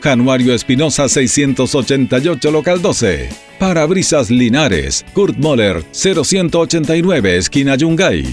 Januario Espinosa 688 Local 12. Parabrisas Linares, Kurt Moller 0189 esquina Yungay.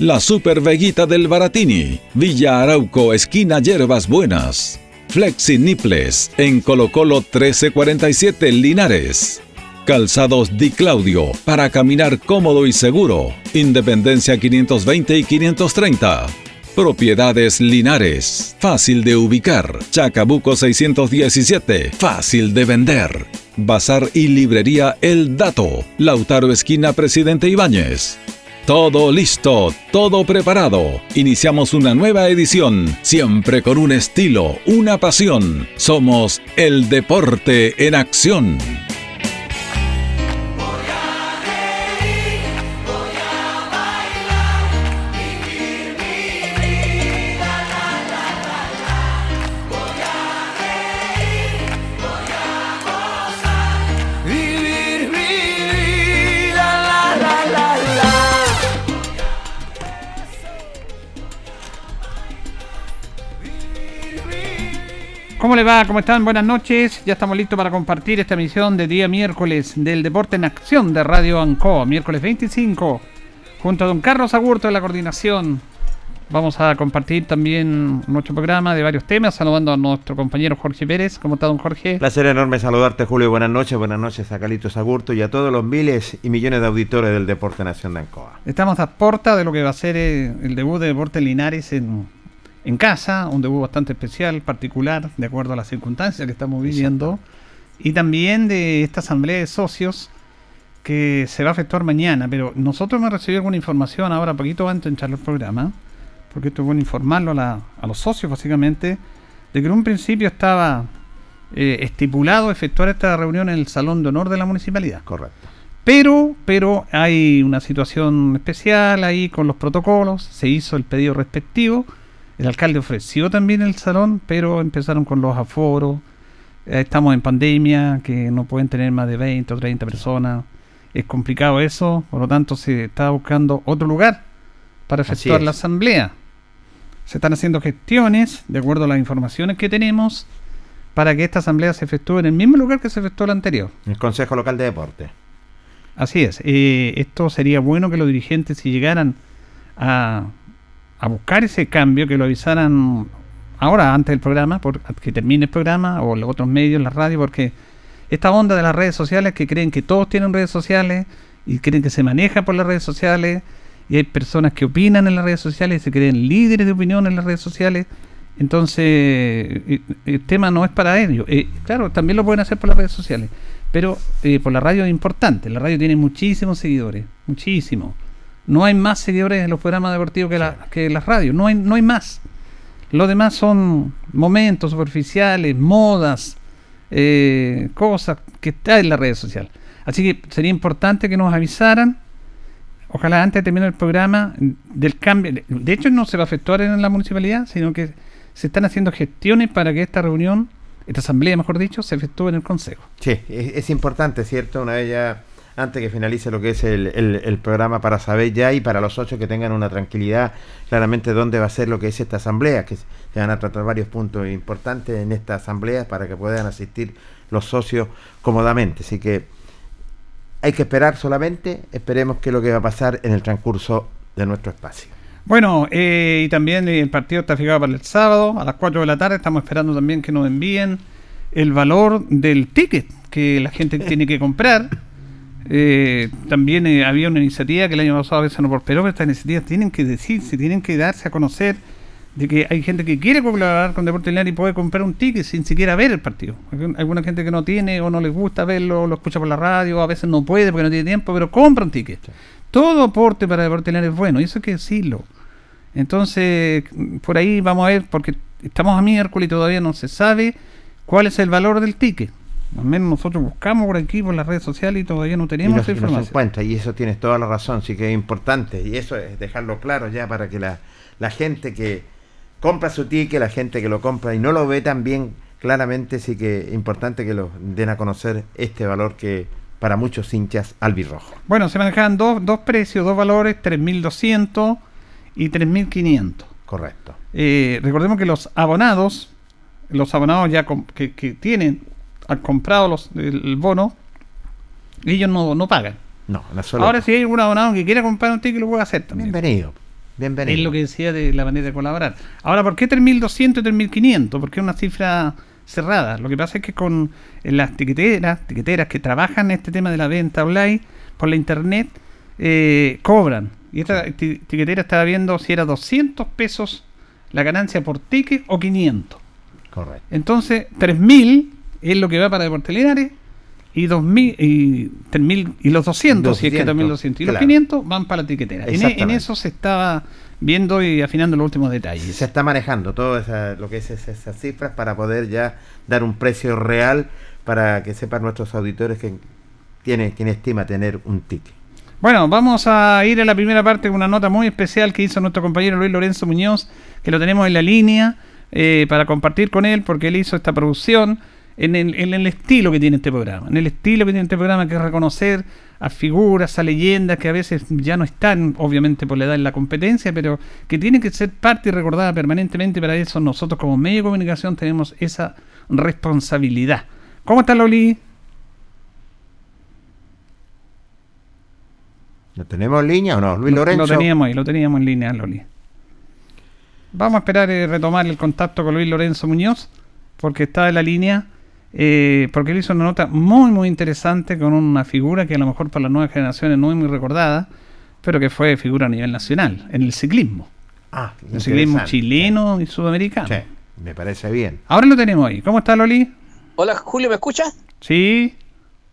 La Super Veguita del Baratini, Villa Arauco esquina Hierbas Buenas. Flexi Niples, en Colo Colo 1347 Linares. Calzados Di Claudio, para caminar cómodo y seguro, Independencia 520 y 530. Propiedades Linares, fácil de ubicar, Chacabuco 617, fácil de vender. Bazar y librería El Dato, Lautaro esquina Presidente Ibáñez. Todo listo, todo preparado. Iniciamos una nueva edición, siempre con un estilo, una pasión. Somos el Deporte en Acción. ¿Cómo le va? ¿Cómo están? Buenas noches. Ya estamos listos para compartir esta emisión de día miércoles del Deporte en Acción de Radio Ancoa, miércoles 25, junto a don Carlos Agurto de la coordinación. Vamos a compartir también nuestro programa de varios temas, saludando a nuestro compañero Jorge Pérez. ¿Cómo está, don Jorge? Placer enorme saludarte, Julio. Buenas noches. Buenas noches a Carlitos Agurto y a todos los miles y millones de auditores del Deporte en Acción de Ancoa. Estamos a puerta de lo que va a ser el debut de Deporte Linares en casa, un debut bastante especial, particular, de acuerdo a las circunstancias que estamos viviendo. Y también de esta asamblea de socios que se va a efectuar mañana. Pero nosotros hemos recibido alguna información ahora, poquito antes de entrar al programa, porque esto es bueno informarlo a los socios, básicamente, de que en un principio estaba estipulado efectuar esta reunión en el Salón de Honor de la Municipalidad. Correcto. Pero hay una situación especial ahí con los protocolos, se hizo el pedido respectivo. El alcalde ofreció también el salón, pero empezaron con los aforos. Estamos en pandemia, que no pueden tener más de 20 o 30 personas. Es complicado eso, por lo tanto se está buscando otro lugar para efectuar la asamblea. Se están haciendo gestiones, de acuerdo a las informaciones que tenemos, para que esta asamblea se efectúe en el mismo lugar que se efectuó la anterior. El Consejo Local de Deporte. Así es. Esto sería bueno que los dirigentes, si llegaran a buscar ese cambio, que lo avisaran ahora, antes del programa, que termine el programa, o los otros medios, la radio, porque esta onda de las redes sociales, que creen que todos tienen redes sociales y creen que se maneja por las redes sociales, y hay personas que opinan en las redes sociales y se creen líderes de opinión en las redes sociales. Entonces el tema no es para ellos. Claro, también lo pueden hacer por las redes sociales, pero por la radio es importante. La radio tiene muchísimos seguidores, muchísimos. No hay más seguidores en los programas deportivos que las radios. No hay más. Los demás son momentos superficiales, modas, cosas que están en la red social. Así que sería importante que nos avisaran, ojalá antes de terminar el programa, del cambio. De hecho, no se va a efectuar en la municipalidad, sino que se están haciendo gestiones para que esta reunión, esta asamblea, mejor dicho, se efectúe en el Consejo. Sí, es importante, ¿cierto? Una vez ya antes que finalice lo que es el programa, para saber ya, y para los 8 que tengan una tranquilidad claramente dónde va a ser lo que es esta asamblea, que se van a tratar varios puntos importantes en esta asamblea para que puedan asistir los socios cómodamente. Así que hay que esperar solamente, esperemos qué es lo que va a pasar en el transcurso de nuestro espacio. Bueno, y también el partido está fijado para el sábado a las 4 de la tarde. Estamos esperando también que nos envíen el valor del ticket que la gente tiene que comprar. También había una iniciativa que el año pasado a veces no prosperó, pero estas iniciativas tienen que decirse, tienen que darse a conocer, de que hay gente que quiere colaborar con Deportes Linares y puede comprar un ticket sin siquiera ver el partido. Alguna gente que no tiene o no les gusta verlo, lo escucha por la radio, a veces no puede porque no tiene tiempo, pero compra un ticket. Sí. Todo aporte para Deportes Linares es bueno, y eso hay que decirlo. Entonces, por ahí vamos a ver, porque estamos a miércoles y todavía no se sabe cuál es el valor del ticket. Al menos nosotros buscamos por aquí, por las redes sociales, y todavía no tenemos esa información. Y eso tienes toda la razón, sí que es importante, y eso es dejarlo claro ya, para que la gente que compra su ticket, la gente que lo compra y no lo ve tan bien claramente, sí que es importante que lo den a conocer, este valor que para muchos hinchas albirrojo. Bueno, se manejaban dos precios, dos valores, 3.200 y 3.500. Correcto. Recordemos que los abonados ya que tienen, han comprado el bono, ellos no pagan. No, ahora si hay algún abonado que quiera comprar un ticket, lo puede hacer también. Bienvenido. Es lo que decía de la manera de colaborar. Ahora, ¿por qué 3.200 y 3.500? Porque es una cifra cerrada. Lo que pasa es que con las tiqueteras que trabajan en este tema de la venta online por la internet, cobran. Y esta tiquetera estaba viendo si era 200 pesos la ganancia por ticket o 500. Correcto. Entonces, 3.000 es lo que va para Deportes Linares, y 2.000 y 3.000 y los 200, si es que 3.200 y los 500 van para la tiquetera. En eso se estaba viendo y afinando los últimos detalles. Se está manejando todo lo que es esas cifras, para poder ya dar un precio real, para que sepan nuestros auditores que tiene quien estima tener un ticket. Bueno, vamos a ir a la primera parte con una nota muy especial que hizo nuestro compañero Luis Lorenzo Muñoz, que lo tenemos en la línea para compartir con él, porque él hizo esta producción en el estilo que tiene este programa, que es reconocer a figuras, a leyendas que a veces ya no están, obviamente por la edad en la competencia, pero que tienen que ser parte y recordada permanentemente. Para eso nosotros como medio de comunicación tenemos esa responsabilidad. ¿Cómo está Loli? ¿Lo tenemos en línea o no? Luis Lorenzo. Lo teníamos en línea, Loli. Vamos a esperar retomar el contacto con Luis Lorenzo Muñoz, porque está en la línea, porque él hizo una nota muy muy interesante con una figura que a lo mejor para las nuevas generaciones no es muy recordada, pero que fue figura a nivel nacional, en el ciclismo. Ah, el ciclismo chileno y sudamericano. Sí, me parece bien. Ahora lo tenemos ahí. ¿Cómo está, Loli? Hola, Julio, ¿me escuchas? Sí.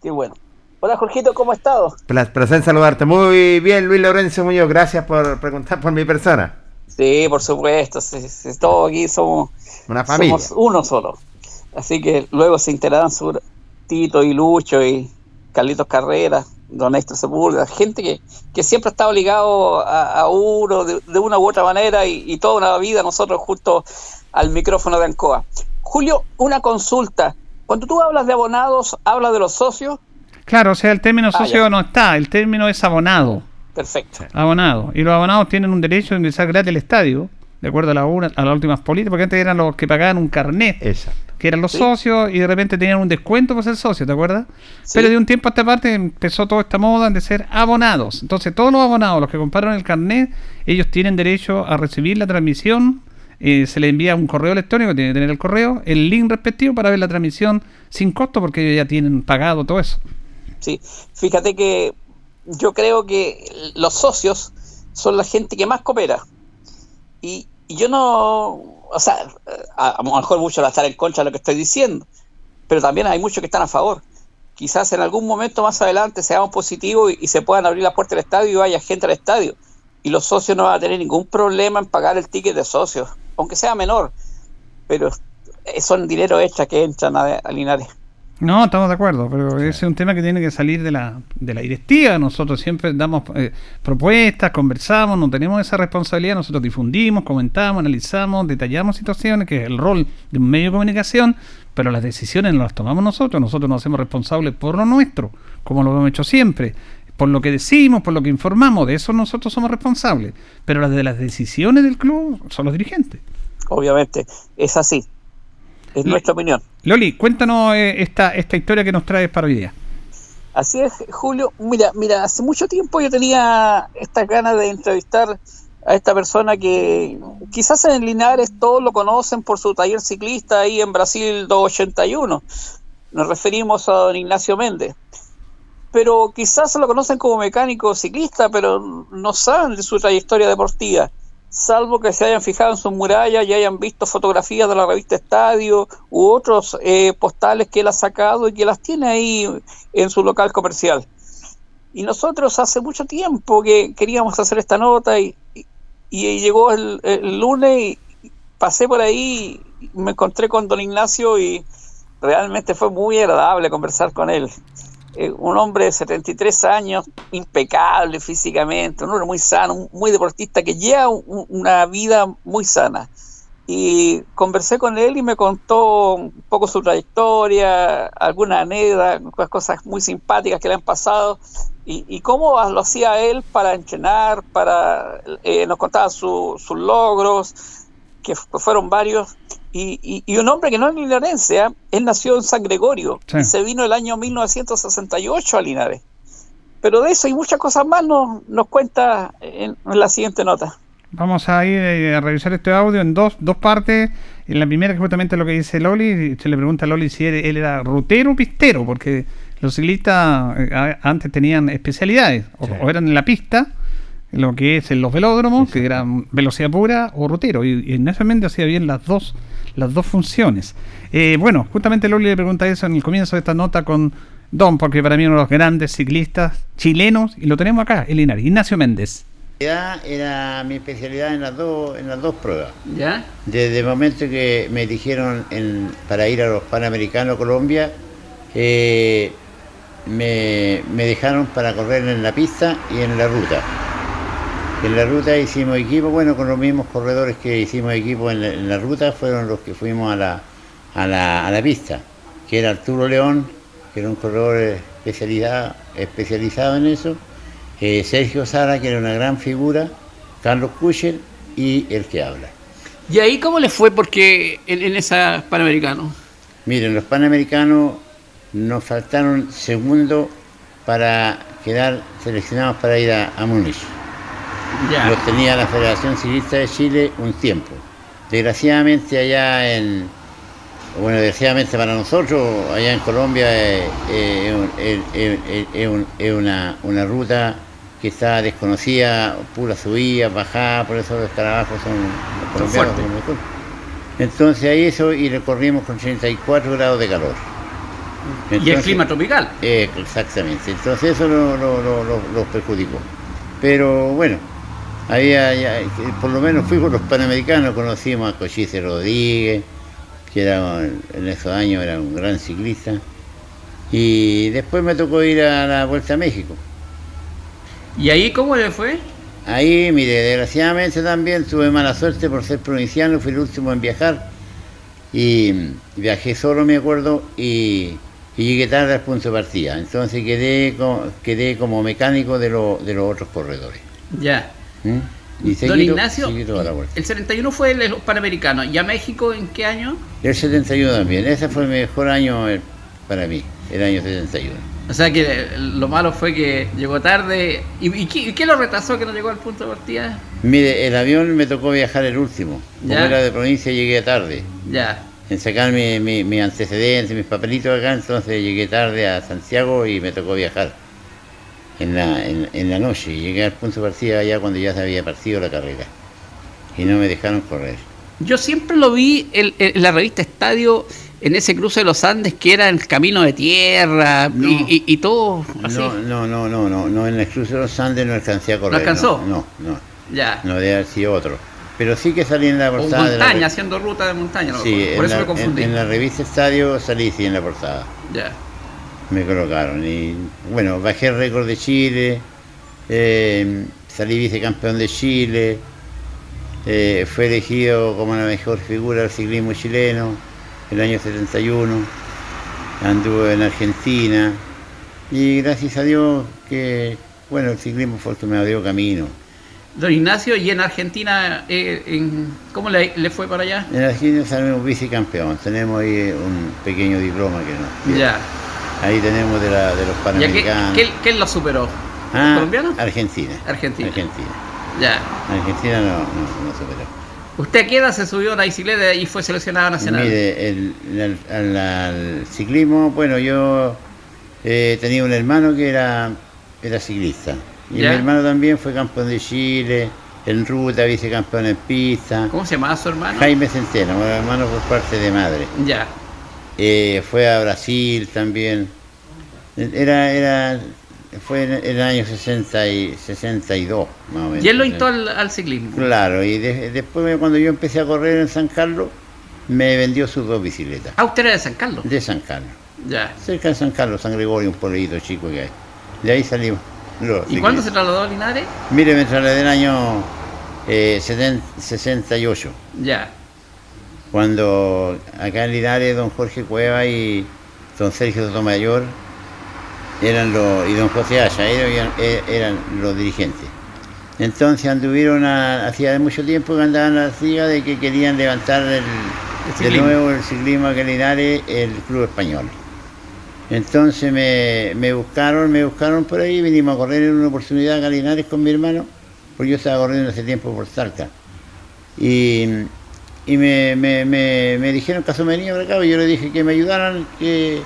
Qué bueno. Hola, Jorgito, ¿cómo has estado? Placer en saludarte. Muy bien, Luis Lorenzo Muñoz, gracias por preguntar por mi persona. Sí, por supuesto, todos aquí somos una familia. Somos uno solo. Así que luego se integrarán Tito y Lucho y Carlitos Carreras, Don Néstor Sepúlveda, gente que siempre ha estado ligado a uno de una u otra manera, y toda una vida nosotros junto al micrófono de Ancoa. Julio, una consulta. Cuando tú hablas de abonados, ¿hablas de los socios? Claro, o sea, el término socio ya no está, el término es abonado. Perfecto. Abonado. Y los abonados tienen un derecho de ingresar gratis al estadio, de acuerdo a las últimas políticas, porque antes eran los que pagaban un carnet. Exacto. Que eran los socios, y de repente tenían un descuento por ser socios, ¿te acuerdas? Sí. Pero de un tiempo a esta parte empezó toda esta moda de ser abonados. Entonces todos los abonados, los que compraron el carnet, ellos tienen derecho a recibir la transmisión. Se les envía un correo electrónico, tiene que tener el correo, el link respectivo para ver la transmisión sin costo, porque ellos ya tienen pagado todo eso. Sí, fíjate que yo creo que los socios son la gente que más coopera. Y yo no... O sea, a lo mejor muchos van a estar en contra de lo que estoy diciendo, pero también hay muchos que están a favor. Quizás en algún momento más adelante seamos positivos y se puedan abrir las puertas del estadio y vaya gente al estadio. Y los socios no van a tener ningún problema en pagar el ticket de socios, aunque sea menor. Pero son dinero extra que entran a Linares. No, estamos de acuerdo, pero claro, ese es un tema que tiene que salir de la directiva. Nosotros siempre damos propuestas, conversamos, no tenemos esa responsabilidad. Nosotros difundimos, comentamos, analizamos, detallamos situaciones, que es el rol de un medio de comunicación, pero las decisiones no las tomamos nosotros. Nosotros nos hacemos responsables por lo nuestro, como lo hemos hecho siempre. Por lo que decimos, por lo que informamos, de eso nosotros somos responsables. Pero las de las decisiones del club son los dirigentes. Obviamente, es así. Es nuestra opinión. Loli, cuéntanos esta historia que nos traes para hoy día. Así es, Julio. Mira, hace mucho tiempo yo tenía estas ganas de entrevistar a esta persona que quizás en Linares todos lo conocen por su taller ciclista ahí en Brasil 281. Nos referimos a don Ignacio Méndez. Pero quizás lo conocen como mecánico ciclista, pero no saben de su trayectoria deportiva. Salvo que se hayan fijado en sus murallas y hayan visto fotografías de la revista Estadio u otros postales que él ha sacado y que las tiene ahí en su local comercial. Y nosotros hace mucho tiempo que queríamos hacer esta nota y llegó el lunes y pasé por ahí, me encontré con don Ignacio y realmente fue muy agradable conversar con él. Un hombre de 73 años, impecable físicamente, un hombre muy sano, muy deportista, que lleva una vida muy sana. Y conversé con él y me contó un poco su trayectoria, algunas anécdotas, cosas muy simpáticas que le han pasado, y cómo lo hacía él para entrenar, nos contaba sus logros, que fueron varios, y un hombre que no es linarense, él nació en San Gregorio, sí, y se vino el año 1968 a Linares. Pero de eso y muchas cosas más nos cuenta en la siguiente nota. Vamos a ir a revisar este audio en dos partes. En la primera, que justamente lo que dice Loli, se le pregunta a Loli si él era rutero o pistero, porque los ciclistas antes tenían especialidades, sí, o eran en la pista, lo que es en los velódromos, sí, que eran velocidad pura, o rutero, y Ignacio Méndez hacía bien las dos funciones. Bueno, justamente Loli le pregunta eso en el comienzo de esta nota con don, porque para mí uno de los grandes ciclistas chilenos, y lo tenemos acá, el Linares, Ignacio Méndez. Era mi especialidad en las dos pruebas. ¿Ya? Desde el momento que me dijeron para ir a los Panamericanos Colombia, me dejaron para correr en la pista y en la ruta. En la ruta hicimos equipo, bueno, con los mismos corredores que hicimos equipo en la ruta fueron los que fuimos a la pista, que era Arturo León, que era un corredor especializado en eso, Sergio Sara, que era una gran figura, Carlos Kuschel y el que habla. ¿Y ahí cómo les fue porque en esas Panamericanos? Miren, los Panamericanos nos faltaron segundo para quedar seleccionados para ir a Múnich. Ya. Los tenía la Federación Ciclista de Chile un tiempo. Desgraciadamente para nosotros, allá en Colombia es una ruta que está desconocida, pura subida, bajada, por eso los trabajos son los colombianos. Entonces ahí eso, y recorrimos con 34 grados de calor. Entonces, y el clima tropical. Exactamente, entonces eso los perjudicó. Pero bueno, por lo menos fui con los Panamericanos, conocimos a Cochise Rodríguez, que era, en esos años era un gran ciclista, y después me tocó ir a la Vuelta a México. ¿Y ahí cómo le fue? Ahí, mire, desgraciadamente también tuve mala suerte por ser provinciano, fui el último en viajar, y viajé solo, me acuerdo, y llegué tarde al punto de partida, entonces quedé como mecánico de los otros corredores. Ya. Y seguido, don Ignacio, el 71 fue el Panamericano, ¿y a México en qué año? El 71 también, ese fue el mejor año para mí, el año 71. O sea que lo malo fue que llegó tarde, ¿y qué lo retrasó que no llegó al punto de partida? Mire, el avión me tocó viajar el último, como era de provincia llegué tarde. Ya. En sacar mis antecedentes, mis papelitos acá, entonces llegué tarde a Santiago y me tocó viajar en la noche. Llegué al punto de partida allá cuando ya se había partido la carrera y no me dejaron correr. Yo siempre lo vi en la revista Estadio, en ese cruce de los Andes que era el camino de tierra, no, y todo así. No, en el cruce de los Andes no alcancé a correr. ¿No alcanzó? No. Ya. No debe haber sido otro. Pero sí que salí en la portada. O montaña, de la haciendo ruta de montaña. Sí, por eso me confundí. En la revista Estadio salí, sí, en la portada. Ya. Me colocaron. Y bueno, bajé el récord de Chile, salí vicecampeón de Chile, fue elegido como la mejor figura del ciclismo chileno el año 71, anduve en Argentina y gracias a Dios que, bueno, el ciclismo me dio camino. Don Ignacio, ¿y en Argentina cómo le fue para allá? En Argentina salimos vicecampeón, tenemos ahí un pequeño diploma que nos... Ya. Ahí tenemos de los Panamericanos. ¿Quién lo superó? Ah, ¿colombiano? Argentina. Ya. Argentina no superó. ¿Usted a qué edad se subió a la bicicleta y fue seleccionado nacional? Mire, al ciclismo, bueno, yo tenía un hermano que era ciclista. Y ¿ya? Mi hermano también fue campeón de Chile, en ruta, vicecampeón en pista. ¿Cómo se llamaba su hermano? Jaime Centeno, mi hermano por parte de madre. Ya. Fue a Brasil también, fue en el año 60 y 62 más o menos. ¿Y él lo hizo al ciclismo? Claro, y después cuando yo empecé a correr en San Carlos, me vendió sus dos bicicletas. ¿Ah, usted era de San Carlos? De San Carlos, ya. Cerca de San Carlos, San Gregorio, un pueblito chico que hay. De ahí salimos. ¿Y cuándo se trasladó a Linares? Mire, me trasladé en el año 68. Ya. Cuando acá en Linares don Jorge Cueva y don Sergio Sotomayor y don José Haya eran los dirigentes. Entonces anduvieron hacía mucho tiempo que andaban a la siga de que querían levantar de nuevo el ciclismo acá en Linares, el Club Español. Entonces me buscaron por ahí, vinimos a correr en una oportunidad acá en Linares con mi hermano, porque yo estaba corriendo hace tiempo por Salta. Y me dijeron que venía para acá, y yo le dije que me ayudaran, que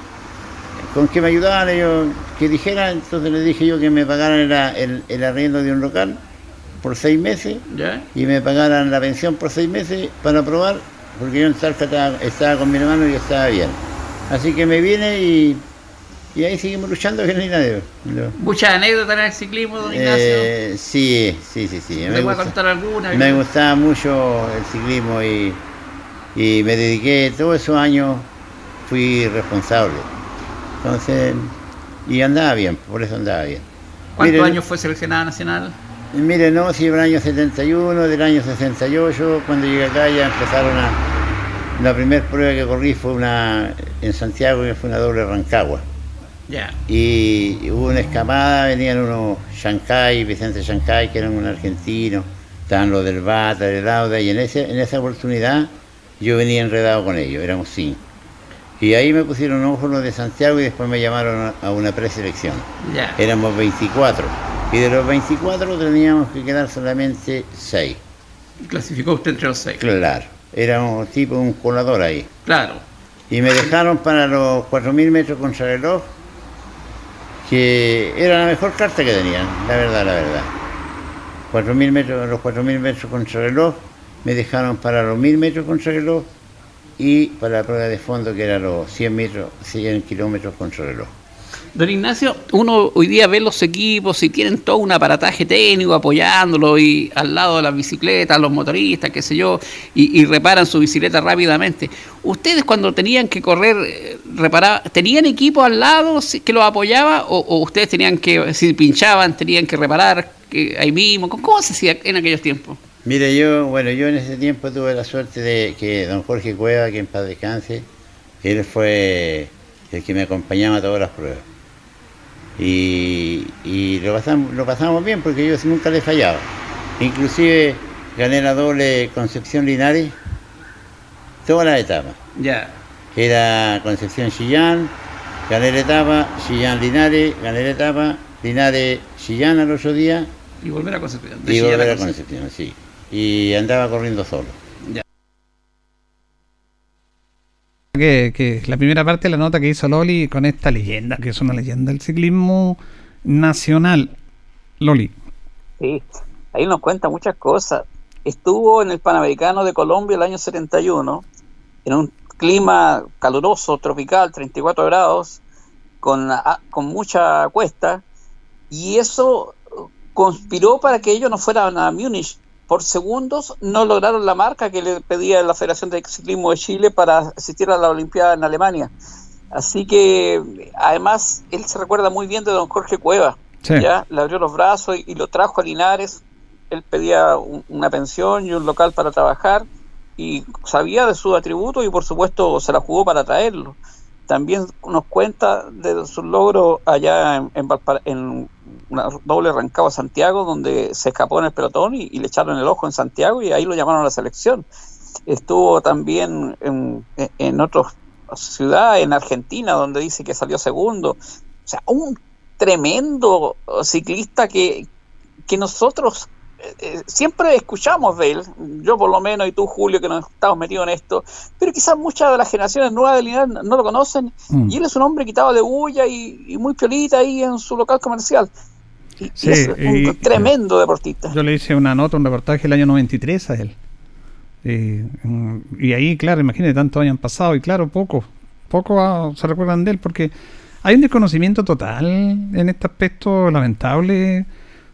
dijeran, entonces le dije yo que me pagaran el arriendo de un local por 6 meses, ¿ya? Y me pagaran la pensión por 6 meses para probar, porque yo en Salta estaba con mi hermano y estaba bien. Así que me vine y ahí seguimos luchando que no hay nadie. ¿Muchas anécdotas en el ciclismo, don Ignacio? Sí. ¿Me voy a contar alguna? Me gustaba mucho el ciclismo y me dediqué todos esos años, fui responsable. Entonces, y andaba bien, por eso andaba bien. ¿Cuántos años fue seleccionada nacional? Mire, no, sí, del año 71, del año 68, cuando llegué acá ya empezaron la primera prueba que corrí fue en Santiago, que fue una doble Rancagua. Yeah. Y hubo una escapada, venían unos Chancay, Vicente Chancay, que eran un argentino, estaban los del Bata, del Lauda, y en esa oportunidad yo venía enredado con ellos, éramos 5. Y ahí me pusieron ojo los de Santiago y después me llamaron a una preselección. Yeah. Éramos 24, y de los 24 teníamos que quedar solamente 6. ¿Clasificó usted entre los 6? Claro, era un tipo, un colador ahí. Claro. Y me dejaron para los 4.000 metros contrarreloj, que era la mejor carta que tenían, la verdad. 4.000 metros, los 4.000 metros contrarreloj, me dejaron para los 1.000 metros contrarreloj y para la prueba de fondo que era los 100 kilómetros contrarreloj. Don Ignacio, uno hoy día ve los equipos y tienen todo un aparataje técnico apoyándolo y al lado de las bicicletas, los motoristas, qué sé yo, y reparan su bicicleta rápidamente. ¿Ustedes cuando tenían que correr, tenían equipo al lado que los apoyaba o ustedes tenían que, si pinchaban, tenían que reparar ahí mismo? ¿Cómo se hacía en aquellos tiempos? Mire, yo en ese tiempo tuve la suerte de que don Jorge Cueva, que en paz descanse, él fue el que me acompañaba a todas las pruebas. Y lo pasamos bien porque yo nunca le fallaba. Inclusive gané la doble Concepción Linares, todas las etapas. Ya. Era Concepción Chillán, gané la etapa, Chillán Linares, gané la etapa, Linares Chillán al otro día. Y volver a Concepción. Y volver a Concepción, sí. Y andaba corriendo solo. Ya. Que la primera parte de la nota que hizo Loli con esta leyenda, que es una leyenda del ciclismo nacional. Loli. Sí, ahí nos cuenta muchas cosas. Estuvo en el Panamericano de Colombia el año 71, en un clima caluroso, tropical, 34 grados, con mucha cuesta, y eso conspiró para que ellos no fueran a Múnich, por segundos no lograron la marca que le pedía la Federación de Ciclismo de Chile para asistir a la Olimpiada en Alemania. Así que, además, él se recuerda muy bien de don Jorge Cueva. Sí. Ya le abrió los brazos y lo trajo a Linares. Él pedía una pensión y un local para trabajar y sabía de sus atributos y, por supuesto, se la jugó para traerlo. También nos cuenta de sus logros allá en una doble arrancado a Santiago, donde se escapó en el pelotón y le echaron el ojo en Santiago y ahí lo llamaron a la selección. Estuvo también en otras ciudades, en Argentina, donde dice que salió segundo. O sea, un tremendo ciclista que nosotros siempre escuchamos de él, yo por lo menos y tú, Julio, que nos estamos metidos en esto, pero quizás muchas de las generaciones nuevas de Linares no lo conocen. Y él es un hombre quitado de bulla y muy piolita ahí en su local comercial y es un tremendo deportista. Yo le hice una nota, un reportaje el año 93 a él, y ahí, claro, imagínate, tantos años han pasado y claro, poco se recuerdan de él porque hay un desconocimiento total en este aspecto lamentable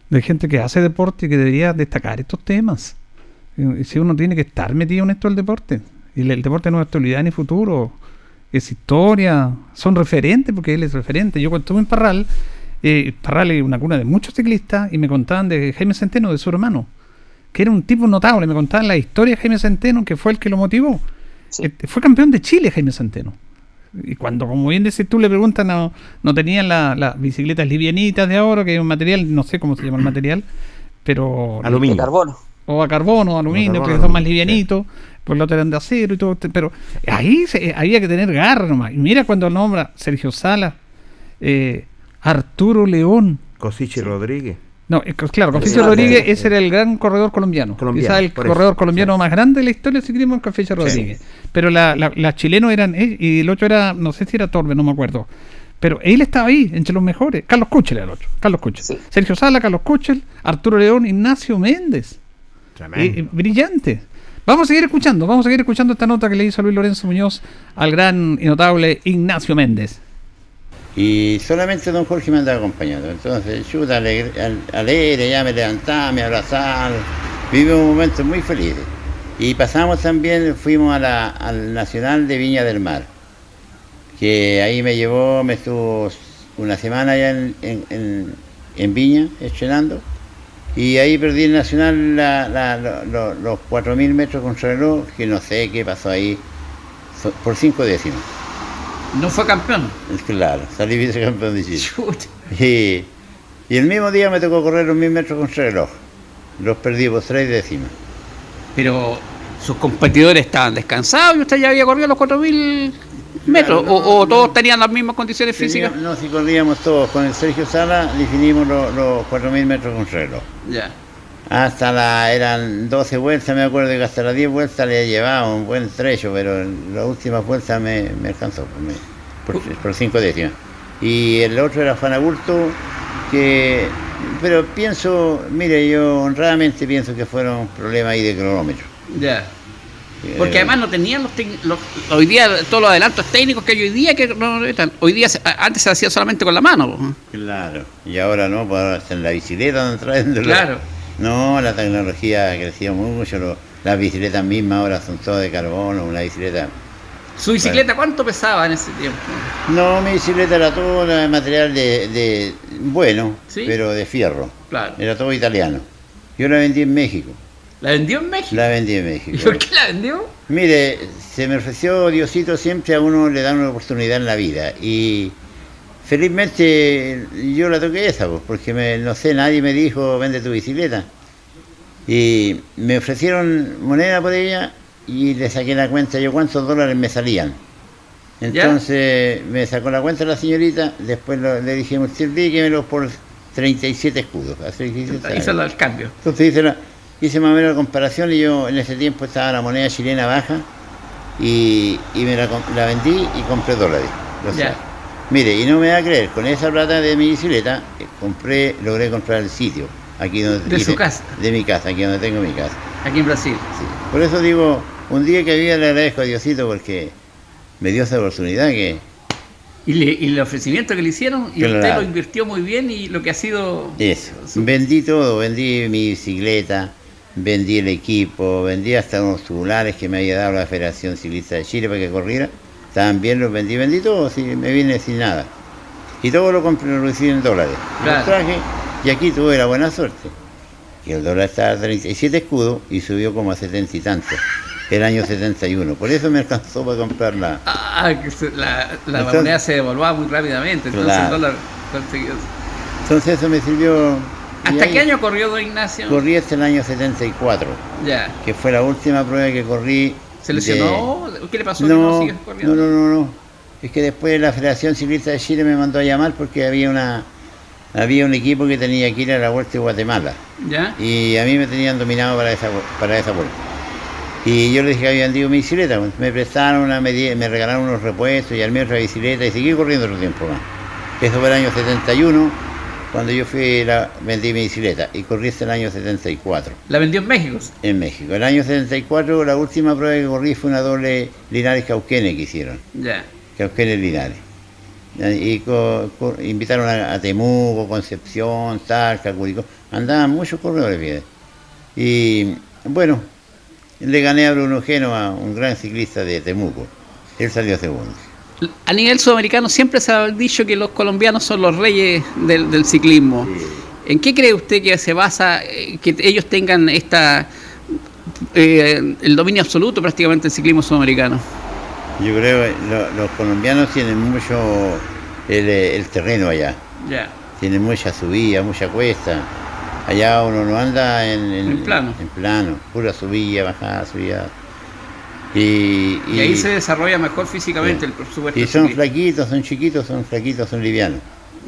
de gente que hace deporte y que debería destacar estos temas. Y si uno tiene que estar metido en esto del deporte, y el deporte no es actualidad ni futuro, es historia, son referentes, porque él es referente. Yo cuando estuve en Parral, Parral es una cuna de muchos ciclistas, y me contaban de Jaime Centeno, de su hermano, que era un tipo notable. Me contaban la historia de Jaime Centeno, que fue el que lo motivó. Sí. Fue campeón de Chile Jaime Centeno. Y cuando, como bien decís tú, le preguntan, no tenían las bicicletas livianitas de ahora, que es un material, no sé cómo se llama el material, pero aluminio, carbono, o a carbono, aluminio, que son más livianitos, por lo otro eran de acero y todo, pero ahí había que tener garra nomás. Y mira cuando nombra Sergio Sala, Arturo León, Cosiche Rodríguez. No, claro, Conficio Rodríguez, ese era el gran corredor colombiano. Quizás el corredor colombiano más grande de la historia del ciclismo es Conficio Rodríguez. Sí. Pero las chilenos eran él, y el otro era, no sé si era Torbe, no me acuerdo. Pero él estaba ahí, entre los mejores. Carlos Kuschel era el otro. Sí. Sergio Sala, Carlos Kuschel, Arturo León, Ignacio Méndez. Tremendo. Brillante. Vamos a seguir escuchando esta nota que le hizo Luis Lorenzo Muñoz al gran y notable Ignacio Méndez. Y solamente don Jorge me andaba acompañando, entonces chuta, alegre, ya me levantaba, me abrazaba, vivimos momentos muy felices. Y pasamos también, fuimos al Nacional de Viña del Mar, que ahí me estuvo una semana ya en Viña, entrenando, y ahí perdí el Nacional los 4.000 metros con reloj, que no sé qué pasó ahí, por 5 décimas. ¿No fue campeón? Claro, salí vicecampeón de Chile. Y el mismo día me tocó correr los 1.000 metros con reloj. Los perdí por 3 décimas. Pero sus competidores estaban descansados y usted ya había corrido los 4.000 metros. Claro, ¿O todos tenían las mismas condiciones físicas? No, si corríamos todos. Con el Sergio Sala definimos los 4.000 metros con reloj. Ya. Eran 12 vueltas, me acuerdo que hasta las 10 vueltas le llevaba un buen trecho, pero la última vuelta me alcanzó por 5 décimas. Y el otro era Juan Agurto, pero pienso, mire, yo honradamente pienso que fueron problemas ahí de cronómetro. Ya. Porque además no tenían hoy día todos los adelantos técnicos que hay hoy día, antes se hacía solamente con la mano. Claro, y ahora no, pues ahora está en la bicicleta, claro. No, la tecnología ha crecido mucho, las bicicletas mismas ahora son todas de carbono, una bicicleta... ¿Su bicicleta cuánto pesaba en ese tiempo? No, mi bicicleta era todo material ¿Sí? Pero de fierro. Claro. Era todo italiano. Yo la vendí en México. ¿La vendió en México? La vendí en México. ¿Y por qué la vendió? Mire, se me ofreció Diosito, siempre a uno le dan una oportunidad en la vida y... Felizmente yo la toqué esa, porque nadie me dijo vende tu bicicleta. Y me ofrecieron moneda por ella y le saqué la cuenta yo cuántos dólares me salían. Entonces me sacó la cuenta la señorita, después le dije, dígamelo por 37 escudos. Hizo el cambio. Entonces hice más o menos la comparación y yo en ese tiempo estaba la moneda chilena baja y me la vendí y compré dólares. Mire, y no me va a creer, con esa plata de mi bicicleta logré comprar el sitio aquí donde tengo mi casa aquí en Brasil. Sí. Por eso digo, un día que viva le agradezco a Diosito porque me dio esa oportunidad que y el ofrecimiento que le hicieron y usted lo invirtió muy bien y lo que ha sido eso. Vendí todo, vendí mi bicicleta, vendí el equipo, vendí hasta unos tubulares que me había dado la Federación Ciclista de Chile para que corriera. También los vendí todo, así me vine sin nada. Y todo lo compré, lo recibí en dólares. Claro. Lo traje y aquí tuve la buena suerte. Y el dólar estaba a 37 escudos y subió como a 70 y tantos. El año 71. Por eso me alcanzó para comprar la... Ah, la moneda se devaluaba muy rápidamente. Entonces el dólar consiguió. Entonces eso me sirvió... ¿Hasta qué año corrió don Ignacio? Corrí hasta el año 74. Ya. Que fue la última prueba que corrí. ¿Se lesionó? ¿Qué le pasó? No, que no, corriendo. No. Es que después la Federación Ciclista de Chile me mandó a llamar porque había un equipo que tenía que ir a la Vuelta de Guatemala. ¿Ya? Y a mí me tenían dominado para esa vuelta. Y yo les dije que había vendido mi bicicleta. Me prestaron me regalaron unos repuestos y armé otra bicicleta y seguí corriendo otro tiempo más. Eso fue el año 71, cuando yo vendí mi bicicleta. Y corrí hasta el año 74. ¿La vendió en México? En México. El año 74, la última prueba que corrí fue una doble Linares-Cauquenes que hicieron. Ya. Comercial Ferry Nova. Y invitaron a Temuco, Concepción, Talca, Curicó. Andaban muchos corredores. Y bueno, le gané a Bruno Génova, un gran ciclista de Temuco. Él salió segundo. A nivel sudamericano siempre se ha dicho que los colombianos son los reyes del ciclismo. Sí. ¿En qué cree usted que se basa que ellos tengan el dominio absoluto prácticamente del ciclismo sudamericano? Yo creo que los colombianos tienen mucho el terreno allá. Yeah. Tienen mucha subida, mucha cuesta. Allá uno no anda en plano, pura subida, bajada, subida. Y ahí se desarrolla mejor físicamente, yeah. El supuesto. Y son ciclista. Flaquitos, son chiquitos, son flaquitos, son livianos.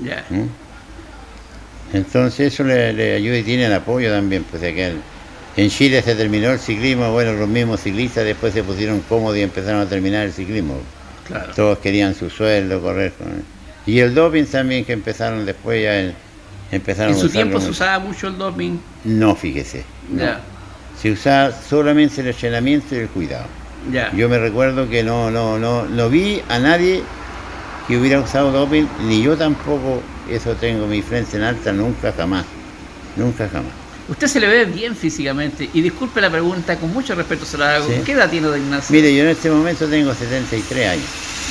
Yeah. ¿Mm? Entonces eso le ayuda y tienen apoyo también. Pues aquel. En Chile se terminó el ciclismo, bueno, los mismos ciclistas después se pusieron cómodos y empezaron a terminar el ciclismo. Claro. Todos querían su sueldo, correr. Y el doping también que empezaron después ya... ¿En su tiempo se usaba mucho el doping? No, fíjese. No. Yeah. Se usaba solamente el entrenamiento y el cuidado. Yeah. Yo me recuerdo que no vi a nadie que hubiera usado doping, ni yo tampoco. Eso tengo mi frente en alta, nunca jamás. Usted se le ve bien físicamente, y disculpe la pregunta, con mucho respeto se la hago. Sí. ¿Qué edad tiene don Ignacio? Mire, yo en este momento tengo 73 años.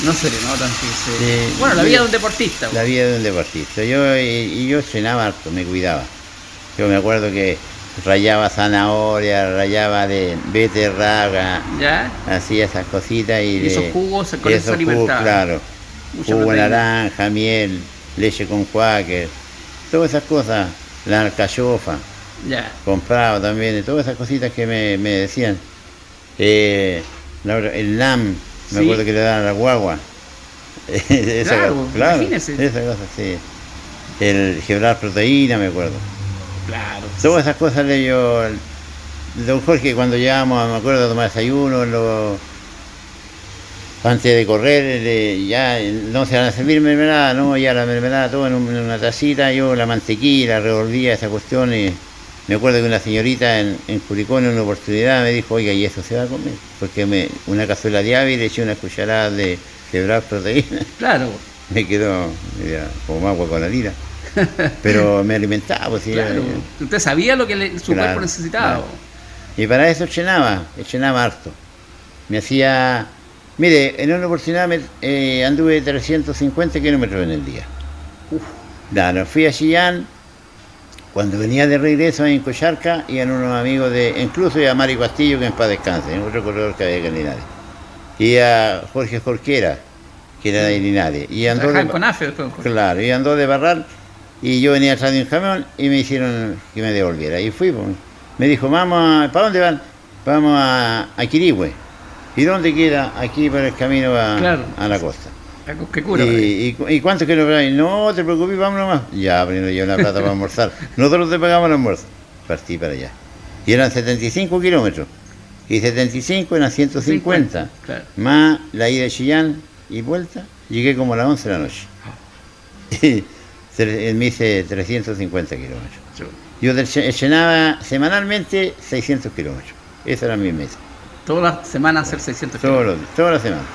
No se le notan, fíjese. Sí. Bueno, la vida de un deportista. La vida de un deportista. Yo entrenaba harto, me cuidaba. Yo me acuerdo que rayaba zanahoria, rayaba de beterraga, ¿ya? Hacía esas cositas. Y esos jugos, con eso se alimentaba. Claro. Mucha jugo proteína. Naranja, miel, leche con cuáquer, todas esas cosas, la alcachofa. Yeah. Comprado también, todas esas cositas que me decían. El NAM, me ¿sí? acuerdo que le daban a la guagua. Claro, imagínese. Esa cosa, sí. El Gebrar proteína, me acuerdo. Claro. Todas esas cosas le yo. Don Jorge, cuando llegábamos, me acuerdo, a tomar desayuno, antes de correr, ya no se van a servir mermelada, no, ya la mermelada, todo en una tacita, yo la mantequilla, revolvía esa cuestión y. Me acuerdo que una señorita en Curicó en una oportunidad me dijo, oiga, ¿y eso se va a comer? Porque una cazuela de ave y le eché una cucharada de quebrar proteína. Claro. Me quedó como agua con la lira. Pero me alimentaba. Pues, claro. Usted sabía lo que su cuerpo necesitaba. Claro. Y para eso llenaba harto. Me hacía... Mire, en una oportunidad anduve 350 kilómetros en el día. Uf. Claro, fui a Chillán. Cuando venía de regreso en Cocharca, iban unos amigos incluso a Mario Castillo, que en paz descanse, en otro corredor que había en Linares. Y a Jorge Jorquera, que era de Linares. Y andó de Barral, y yo venía atrás de un camión, y me hicieron que me devolviera. Y fui, pues. Me dijo, ¿para dónde van? Vamos a Quirihue. ¿Y dónde queda? Aquí para el camino a la costa. ¿Qué cura? ¿Y cuántos kilómetros hay? No te preocupes, vamos nomás. Ya, primero yo una plata para almorzar. Nosotros te pagamos el almuerzo. Partí para allá. Y eran 75 kilómetros. Y 75 eran 150. 50, claro. Más la ida de Chillán y vuelta. Llegué como a las 11 de la noche. Y me hice 350 kilómetros. Yo llenaba semanalmente 600 kilómetros. Esa era mi meta. Todas las semanas hacer 600 kilómetros. Todas las semanas.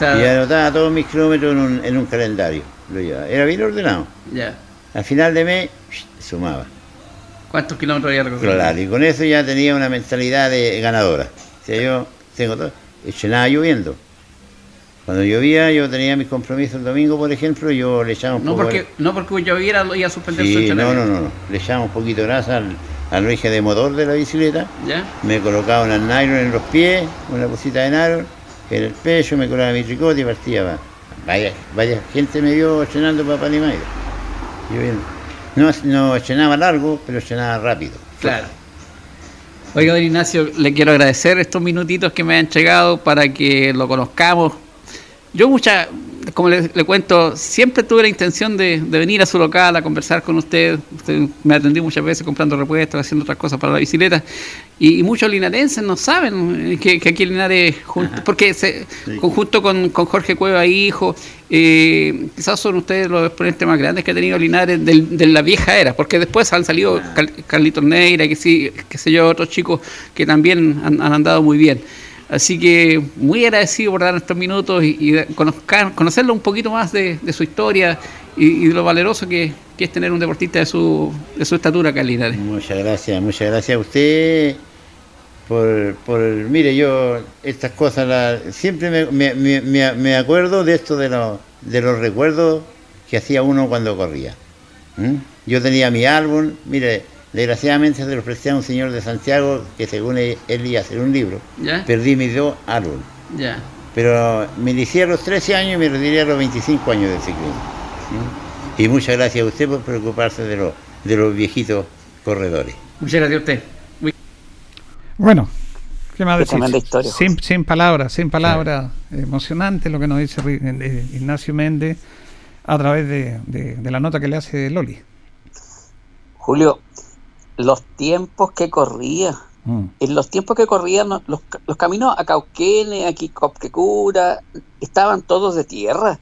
Y anotaba todos mis kilómetros en un calendario. Lo llevaba. Era bien ordenado. Yeah. Al final de mes, sumaba. ¿Cuántos kilómetros había recorrido? Claro, y con eso ya tenía una mentalidad de ganadora. O sea, yo tengo todo, echaba lloviendo. Cuando llovía, yo tenía mis compromisos el domingo, por ejemplo, yo le echaba un poco... No porque lloviera, lo iba a suspender su chaleo. No. Le echaba un poquito de grasa al rige de motor de la bicicleta. ¿Ya? Me colocaba una nylon en los pies, una cosita de nylon en el pecho, me colaba mi tricote y partía. Vaya gente me vio llenando para Panimayo. No llenaba largo, pero llenaba rápido. Claro. Oiga, don Ignacio, le quiero agradecer estos minutitos que me han llegado para que lo conozcamos. Yo como le cuento, siempre tuve la intención de venir a su local a conversar con usted. Usted me atendió muchas veces comprando repuestos, haciendo otras cosas para la bicicleta. Y muchos linarenses no saben que aquí en Linares, junto con Jorge Cueva Hijo, quizás son ustedes los exponentes más grandes que ha tenido Linares de la vieja era, porque después han salido Carlitos Neira, que sí, qué sé yo, otros chicos que también han andado muy bien. Así que muy agradecido por dar estos minutos y conocerlo un poquito más de su historia y de lo valeroso que es tener un deportista de su estatura acá en Linares. Muchas gracias a usted por mire, yo estas cosas siempre me acuerdo de esto de los recuerdos que hacía uno cuando corría. Yo tenía mi álbum, mire. Desgraciadamente se lo presté a un señor de Santiago que según él iba a hacer un libro. ¿Ya? Perdí mis dos árboles. ¿Ya? Pero me inicié a los 13 años y me retiré a los 25 años del ciclismo. ¿Sí? Y muchas gracias a usted por preocuparse de los viejitos corredores. Muchas gracias a usted. Bueno, ¿qué más decir? Sin palabras. Claro. Emocionante lo que nos dice Ignacio Méndez a través de la nota que le hace Loli. Julio, los tiempos que corría, en los tiempos que corrían los caminos a Cauquenes, aquí Copquecura, estaban todos de tierra,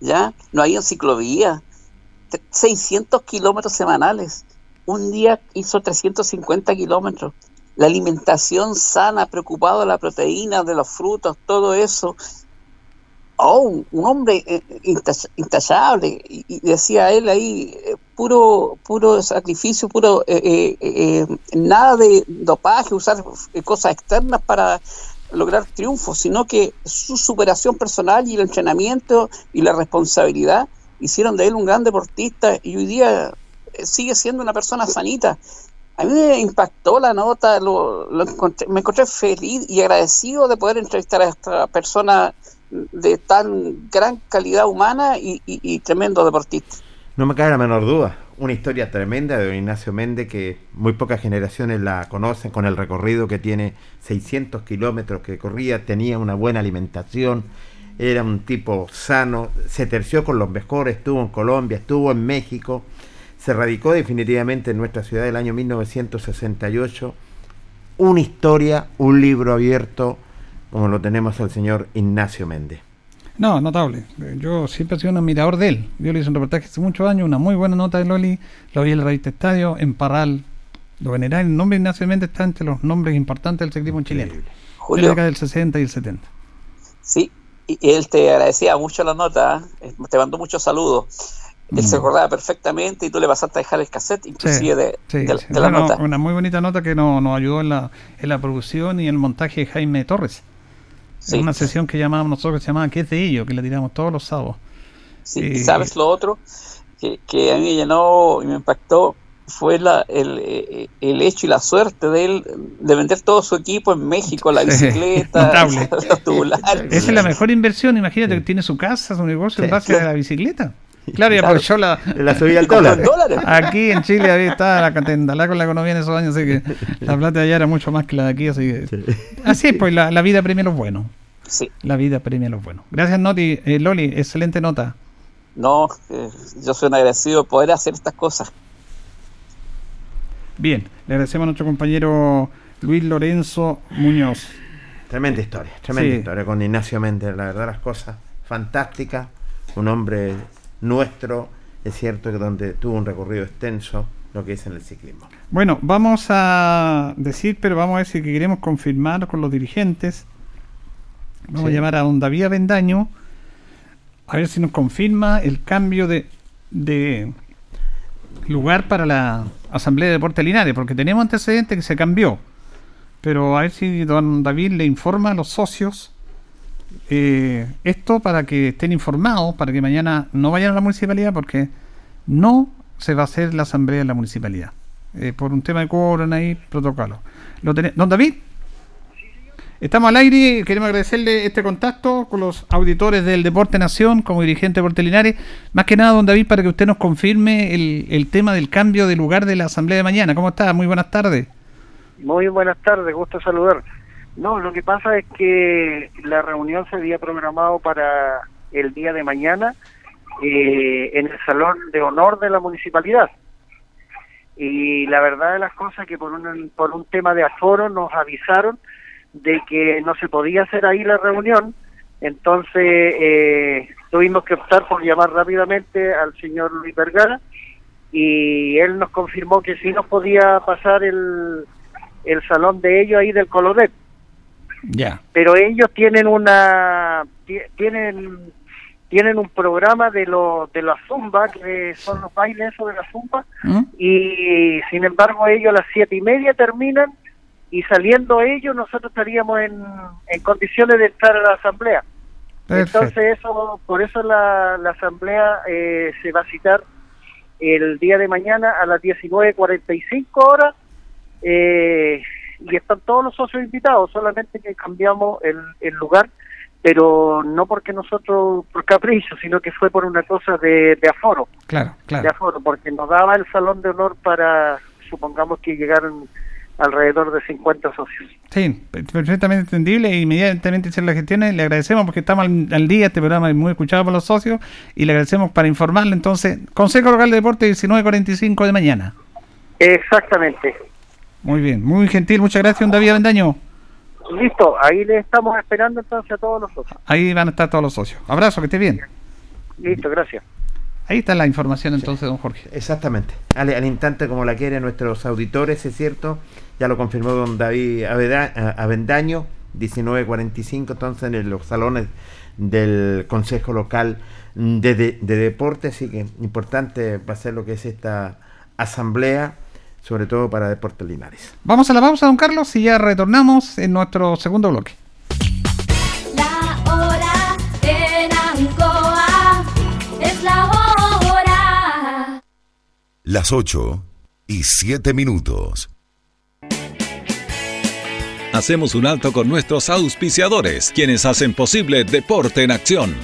¿ya? No había ciclovía, 600 kilómetros semanales, un día hizo 350 kilómetros, la alimentación sana, preocupado de la proteína, de los frutos, todo eso. Un hombre intachable, y decía él ahí, puro sacrificio, nada de dopaje, usar cosas externas para lograr triunfos, sino que su superación personal y el entrenamiento y la responsabilidad hicieron de él un gran deportista, y hoy día sigue siendo una persona sanita. A mí me impactó la nota, me encontré feliz y agradecido de poder entrevistar a esta persona de tan gran calidad humana y tremendo deportista. No me cabe la menor duda, una historia tremenda de don Ignacio Méndez que muy pocas generaciones la conocen, con el recorrido que tiene, 600 kilómetros que corría, tenía una buena alimentación, era un tipo sano, se terció con los mejores, estuvo en Colombia, estuvo en México, se radicó definitivamente en nuestra ciudad el año 1968, una historia, un libro abierto, como lo tenemos al señor Ignacio Méndez. No, notable. Yo siempre he sido un admirador de él. Yo le hice un reportaje hace muchos años, una muy buena nota de Loli, lo vi en la revista Estadio, en Parral. Lo veneraba, el nombre de Ignacio Méndez está entre los nombres importantes del ciclismo chileno. Julio. En la década del 60 y el 70. Sí, y él te agradecía mucho la nota, te mandó muchos saludos. Él se acordaba perfectamente y tú le pasaste a dejar el cassette, inclusive de la nota. Una muy bonita nota que nos ayudó en la producción y en el montaje de Jaime Torres. Sí. En una sesión que llamábamos nosotros, que se llamaba ¿Qué es de ello?, que la tiramos todos los sábados. Sí, y sabes lo otro que a mí me llenó y me impactó fue el hecho y la suerte de él de vender todo su equipo en México, la bicicleta, los tubulares. Esa es la mejor inversión, imagínate, que tiene su casa, su negocio en base a la bicicleta. Claro, y aprovechó la subida al dólar. Aquí en Chile había estado la contendalá con la economía en esos años, así que la plata de allá era mucho más que la de aquí, así que... Sí. Así es, pues, la vida premia a los buenos. Sí. La vida premia a los buenos. Gracias, Noti. Loli, excelente nota. No, yo soy un agradecido de poder hacer estas cosas. Bien, le agradecemos a nuestro compañero Luis Lorenzo Muñoz. Tremenda historia con Ignacio Méndez, la verdad, las cosas fantásticas, un hombre... nuestro, es cierto que donde tuvo un recorrido extenso, lo que es en el ciclismo. Bueno, vamos a decir, pero vamos a decir que queremos confirmar con los dirigentes. Vamos a llamar a don David Avendaño a ver si nos confirma el cambio de lugar para la Asamblea de Deporte Linares, porque tenemos antecedentes que se cambió, pero a ver si don David le informa a los socios esto para que estén informados, para que mañana no vayan a la municipalidad, porque no se va a hacer la asamblea en la municipalidad por un tema de corona ahí, protocolo. ¿Lo tenés, don David? Estamos al aire, queremos agradecerle este contacto con los auditores del Deporte Nación como dirigente de Deporte Linares. Más que nada, don David, para que usted nos confirme el tema del cambio de lugar de la asamblea de mañana. ¿Cómo está? Muy buenas tardes. Muy buenas tardes, gusto saludar. No, lo que pasa es que la reunión se había programado para el día de mañana en el Salón de Honor de la Municipalidad. Y la verdad de las cosas es que por un tema de aforo nos avisaron de que no se podía hacer ahí la reunión, entonces tuvimos que optar por llamar rápidamente al señor Luis Vergara y él nos confirmó que sí nos podía pasar el salón de ellos ahí del Colodet. Yeah. Pero ellos tienen un programa de la zumba, que son los bailes esos de la zumba, y sin embargo ellos a las 7:30 terminan, y saliendo ellos nosotros estaríamos en condiciones de entrar a la asamblea. Perfecto. Entonces por eso la asamblea se va a citar el día de mañana a las 19:45 horas, y están todos los socios invitados, solamente que cambiamos el lugar, pero no porque nosotros por capricho, sino que fue por una cosa de aforo. Claro. De aforo, porque nos daba el salón de honor para, supongamos que llegaron alrededor de 50 socios. Sí, perfectamente entendible, e inmediatamente hicieron las gestiones. Le agradecemos porque estamos al día, este programa es muy escuchado por los socios, y le agradecemos para informarle. Entonces, Consejo Local de Deporte, 19:45 de mañana. Exactamente. Muy bien, muy gentil, muchas gracias, don David Avendaño. Listo, ahí le estamos esperando entonces a todos los socios. Ahí van a estar todos los socios. Abrazo, que esté bien. Listo, gracias. Ahí está la información entonces, don Jorge. Exactamente, al instante como la quieren nuestros auditores, es cierto, ya lo confirmó don David Avendaño, 19:45 entonces en los salones del Consejo Local de Deporte, así que importante va a ser lo que es esta asamblea, sobre todo para Deportes Linares. Vamos a la pausa, don Carlos, y ya retornamos en nuestro segundo bloque. La hora en Ancoa es la hora. Las 8:07. Hacemos un alto con nuestros auspiciadores, quienes hacen posible Deporte en Acción.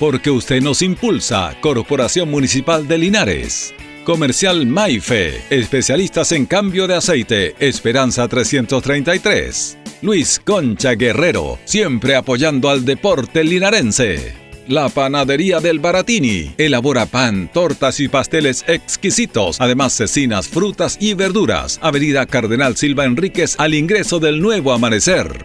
Porque usted nos impulsa, Corporación Municipal de Linares. Comercial Maife, especialistas en cambio de aceite, Esperanza 333. Luis Concha Guerrero, siempre apoyando al deporte linarense. La Panadería del Baratini, elabora pan, tortas y pasteles exquisitos, además cecinas, frutas y verduras. Avenida Cardenal Silva Enríquez, al ingreso del Nuevo Amanecer.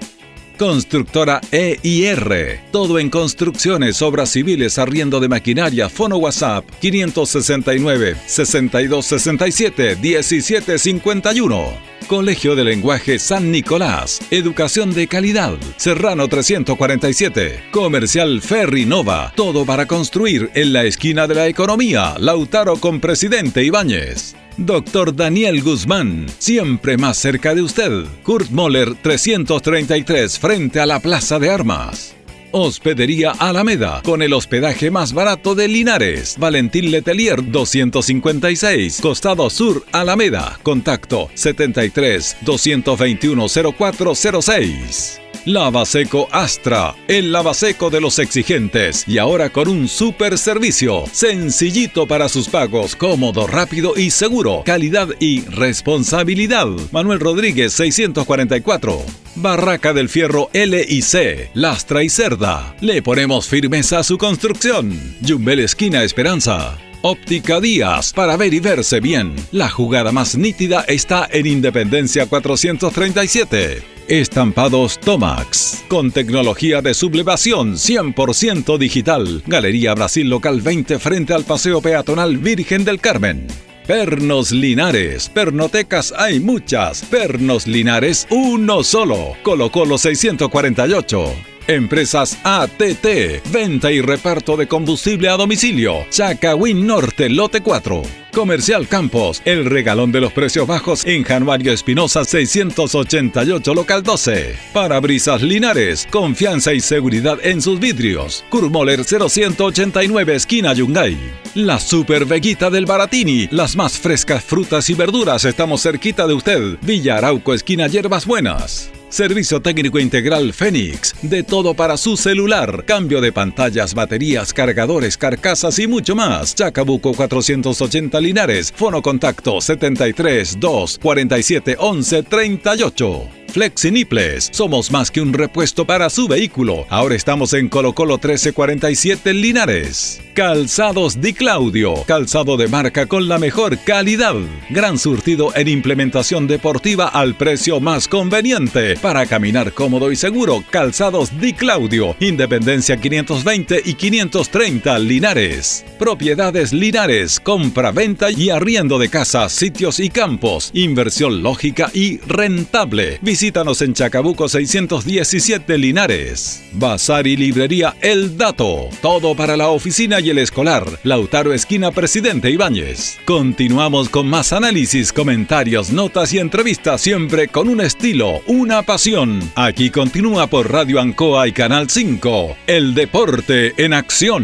Constructora EIR, todo en construcciones, obras civiles, arriendo de maquinaria. Fono WhatsApp 569-6267-1751. Colegio de Lenguaje San Nicolás, educación de calidad, Serrano 347. Comercial Ferry Nova, todo para construir, en la esquina de la Economía, Lautaro con Presidente Ibáñez. Doctor Daniel Guzmán, siempre más cerca de usted. Kurt Moller 333, frente a la Plaza de Armas. Hospedería Alameda, con el hospedaje más barato de Linares. Valentín Letelier 256, Costado Sur Alameda. Contacto 73-221-0406. Lavaseco Astra, el lavaseco de los exigentes, y ahora con un super servicio, sencillito para sus pagos, cómodo, rápido y seguro, calidad y responsabilidad. Manuel Rodríguez 644. Barraca del Fierro LIC, Lastra y Cerda, le ponemos firmeza a su construcción. Yumbel esquina Esperanza. Óptica Díaz, para ver y verse bien. La jugada más nítida está en Independencia 437. Estampados Tomax, con tecnología de sublevación 100% digital. Galería Brasil Local 20, frente al Paseo Peatonal Virgen del Carmen. Pernos Linares, pernotecas hay muchas. Pernos Linares, uno solo. Colocó los 648. Empresas ATT, venta y reparto de combustible a domicilio. Chacawin Norte, lote 4. Comercial Campos, el regalón de los precios bajos en Januario Espinosa 688, local 12. Parabrisas Linares, confianza y seguridad en sus vidrios. Kurmoller 0189, esquina Yungay. La Super Veguita del Baratini, las más frescas frutas y verduras, estamos cerquita de usted. Villa Arauco, esquina Hierbas Buenas. Servicio técnico integral Fénix, de todo para su celular, cambio de pantallas, baterías, cargadores, carcasas y mucho más. Chacabuco 480 Linares, fonocontacto 73 2 47 11 38. Flexi Niples, somos más que un repuesto para su vehículo. Ahora estamos en Colo Colo 1347 Linares. Calzados Di Claudio, calzado de marca con la mejor calidad. Gran surtido en implementación deportiva al precio más conveniente. Para caminar cómodo y seguro, Calzados Di Claudio, Independencia 520 y 530 Linares. Propiedades Linares, compra, venta y arriendo de casas, sitios y campos. Inversión lógica y rentable. Visítanos en Chacabuco 617 Linares. Bazar y librería El Dato. Todo para la oficina y el escolar. Lautaro esquina Presidente Ibáñez. Continuamos con más análisis, comentarios, notas y entrevistas, siempre con un estilo, una pasión. Aquí continúa por Radio Ancoa y Canal 5. El Deporte en Acción.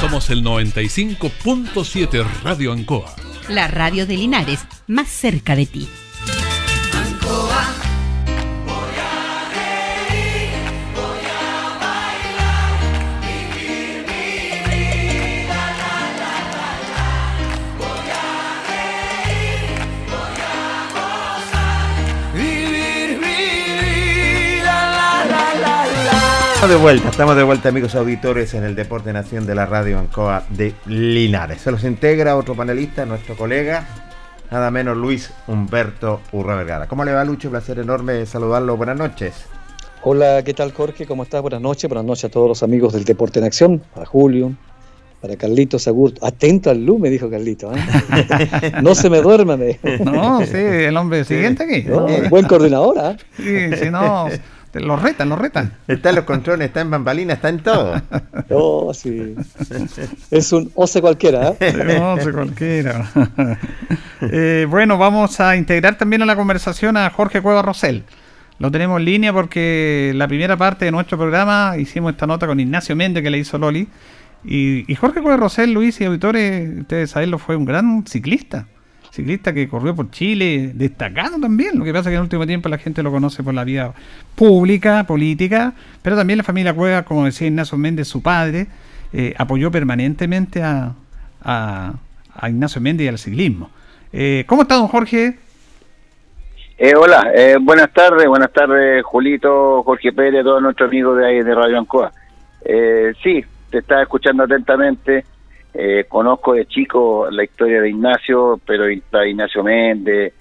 Somos el 95.7 Radio Ancoa. La radio de Linares, más cerca de ti. Ancoa, voy a reír, voy a bailar, vivir mi vida, la, la, la, la. Voy a reír, voy a gozar, vivir mi vida, la, la, la, la. Estamos de vuelta, amigos auditores, en el Deporte en Acción de la Radio Ancoa de Linares. Se los integra otro panelista, nuestro colega, nada menos Luis Humberto Urra Vergara. ¿Cómo le va, Lucho? Un placer enorme saludarlo. Buenas noches. Hola, ¿qué tal, Jorge? ¿Cómo estás? Buenas noches. Buenas noches a todos los amigos del Deporte en Acción, a Julio, para Carlitos Agurto. Atento al lume, dijo Carlitos, ¿eh? No se me duerma. No, sí, el hombre siguiente aquí. No, buen coordinador, ¿eh? Sí, si no... Los retan. Está en los controles, está en bambalinas, está en todo. Oh, sí. Es un oce cualquiera, ¿eh? Bueno, vamos a integrar también a la conversación a Jorge Cueva Rosell. Lo tenemos en línea porque la primera parte de nuestro programa hicimos esta nota con Ignacio Méndez que le hizo Loli. Y Jorge Cueva Rosell, Luis y auditores, ustedes saben, fue un gran ciclista que corrió por Chile, destacado también. Lo que pasa es que en el último tiempo la gente lo conoce por la vía pública, política, pero también la familia Cueva, como decía Ignacio Méndez, su padre, apoyó permanentemente a Ignacio Méndez y al ciclismo. ¿Cómo está, don Jorge? Hola, buenas tardes, Julito, Jorge Pérez, todos nuestros amigos de ahí de Radio Ancoa. Sí, te estaba escuchando atentamente. Conozco de chico la historia de Ignacio, pero está Ignacio Méndez,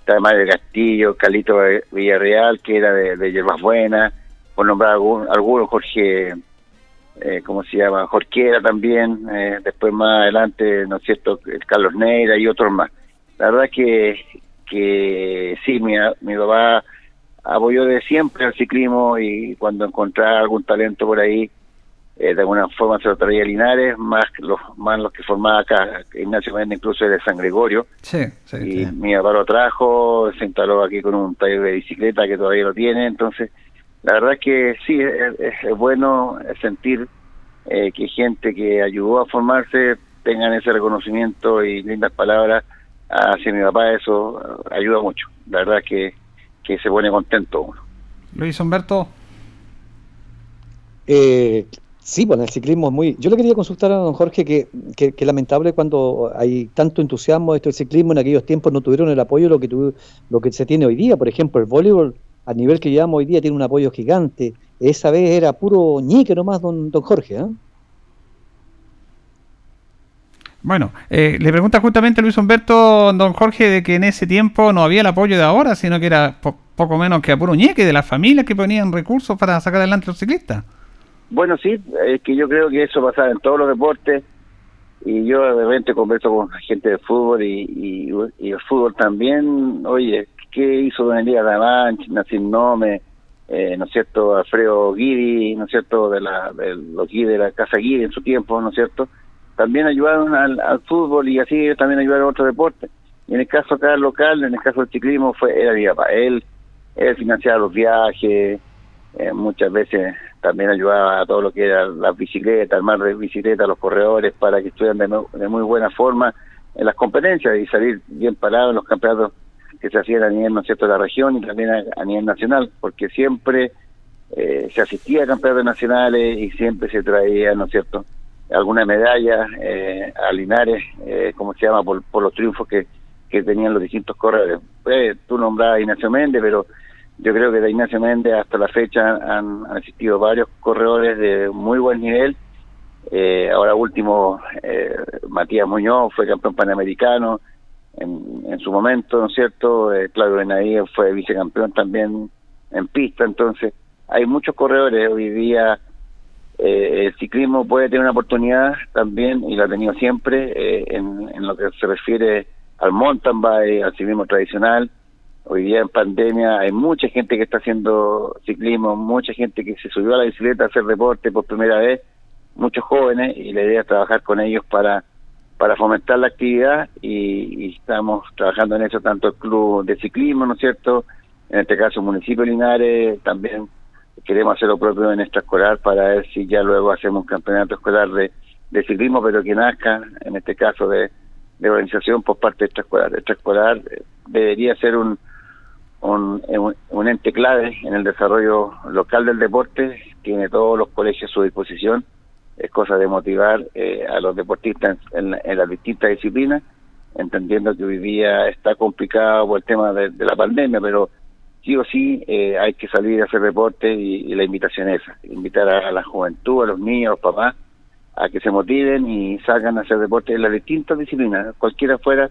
está Mario Castillo, Calito Villarreal, que era de Hierbas Buenas, por nombrar algunos, Jorge, Jorquera también, después más adelante, ¿no es cierto?, Carlos Neira y otros más. La verdad que sí, mi papá apoyó de siempre al ciclismo y cuando encontraba algún talento por ahí, de alguna forma se lo traía Linares, más los que formaba acá. Ignacio Méndez incluso es de San Gregorio. Sí, y sí. Mi papá lo trajo, se instaló aquí con un taller de bicicleta que todavía lo tiene. Entonces, la verdad es que sí, es bueno sentir que gente que ayudó a formarse tengan ese reconocimiento y lindas palabras hacia mi papá. Eso ayuda mucho. La verdad es que se pone contento uno. Luis Humberto. Sí, bueno, el ciclismo es muy... Yo le quería consultar a don Jorge que lamentable cuando hay tanto entusiasmo de esto del ciclismo, en aquellos tiempos no tuvieron el apoyo lo que se tiene hoy día. Por ejemplo, el voleibol, al nivel que llevamos hoy día, tiene un apoyo gigante. Esa vez era puro ñique nomás, don Jorge, ¿eh? Bueno, le pregunta justamente Luis Humberto, don Jorge, de que en ese tiempo no había el apoyo de ahora, sino que era poco menos que a puro ñique de las familias que ponían recursos para sacar adelante a los ciclistas. Bueno, sí, es que yo creo que eso pasaba en todos los deportes y yo de repente converso con gente de fútbol y el fútbol también, oye, que hizo don Elías Damán, Nacim Nome, ¿no es cierto?, Alfredo Guidi, ¿no es cierto?, de los Guidi, de la Casa Guidi en su tiempo, ¿no es cierto?, también ayudaron al fútbol, y así ellos también ayudaron a otros deportes. Y en el caso acá local, en el caso del ciclismo, era mi papá. Él financiaba los viajes, muchas veces también ayudaba a todo lo que era las bicicletas, armar bicicletas, los corredores, para que estuvieran de muy buena forma en las competencias y salir bien parados en los campeonatos que se hacían a nivel, ¿no es cierto?, de la región y también a nivel nacional, porque siempre se asistía a campeonatos nacionales y siempre se traía, ¿no es cierto?, alguna medalla a Linares, como se llama, por los triunfos que tenían los distintos corredores. Tú nombrabas a Ignacio Méndez, pero yo creo que de Ignacio Méndez hasta la fecha han asistido varios corredores de muy buen nivel. Ahora último, Matías Muñoz fue campeón panamericano en su momento, ¿no es cierto? Claudio Benavides fue vicecampeón también en pista. Entonces hay muchos corredores hoy día. El ciclismo puede tener una oportunidad también, y lo ha tenido siempre, en lo que se refiere al mountain bike, al ciclismo tradicional. Hoy día en pandemia hay mucha gente que está haciendo ciclismo, mucha gente que se subió a la bicicleta a hacer deporte por primera vez, muchos jóvenes, y la idea es trabajar con ellos para fomentar la actividad, y estamos trabajando en eso, tanto el club de ciclismo, ¿no es cierto?, en este caso el municipio de Linares, también queremos hacer lo propio en extraescolar para ver si ya luego hacemos un campeonato escolar de ciclismo, pero que nazca, en este caso, de organización por parte de extraescolar. Extraescolar debería ser un ente clave en el desarrollo local del deporte, tiene todos los colegios a su disposición, es cosa de motivar a los deportistas en las distintas disciplinas, entendiendo que hoy día está complicado por el tema de la pandemia, pero sí o sí hay que salir a hacer deporte, y la invitación es esa, invitar a la juventud, a los niños, a los papás, a que se motiven y salgan a hacer deporte en las distintas disciplinas, cualquiera fuera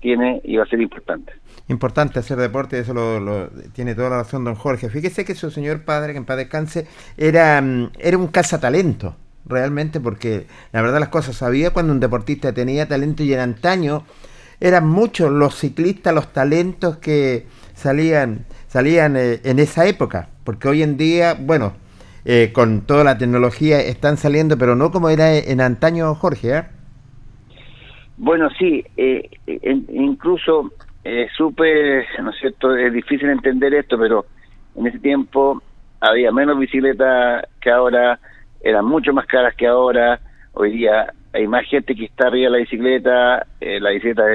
tiene y va a ser importante. Importante hacer deporte, eso lo tiene toda la razón don Jorge. Fíjese que su señor padre, que en paz descanse, era un cazatalento, realmente, porque la verdad las cosas, sabía cuando un deportista tenía talento, y en antaño eran muchos los ciclistas, los talentos que salían en esa época, porque hoy en día, bueno, con toda la tecnología están saliendo, pero no como era en antaño, Jorge, ¿eh? Bueno, sí, incluso supe, ¿no es cierto?, es difícil entender esto, pero en ese tiempo había menos bicicletas que ahora, eran mucho más caras que ahora, hoy día hay más gente que está arriba de la bicicleta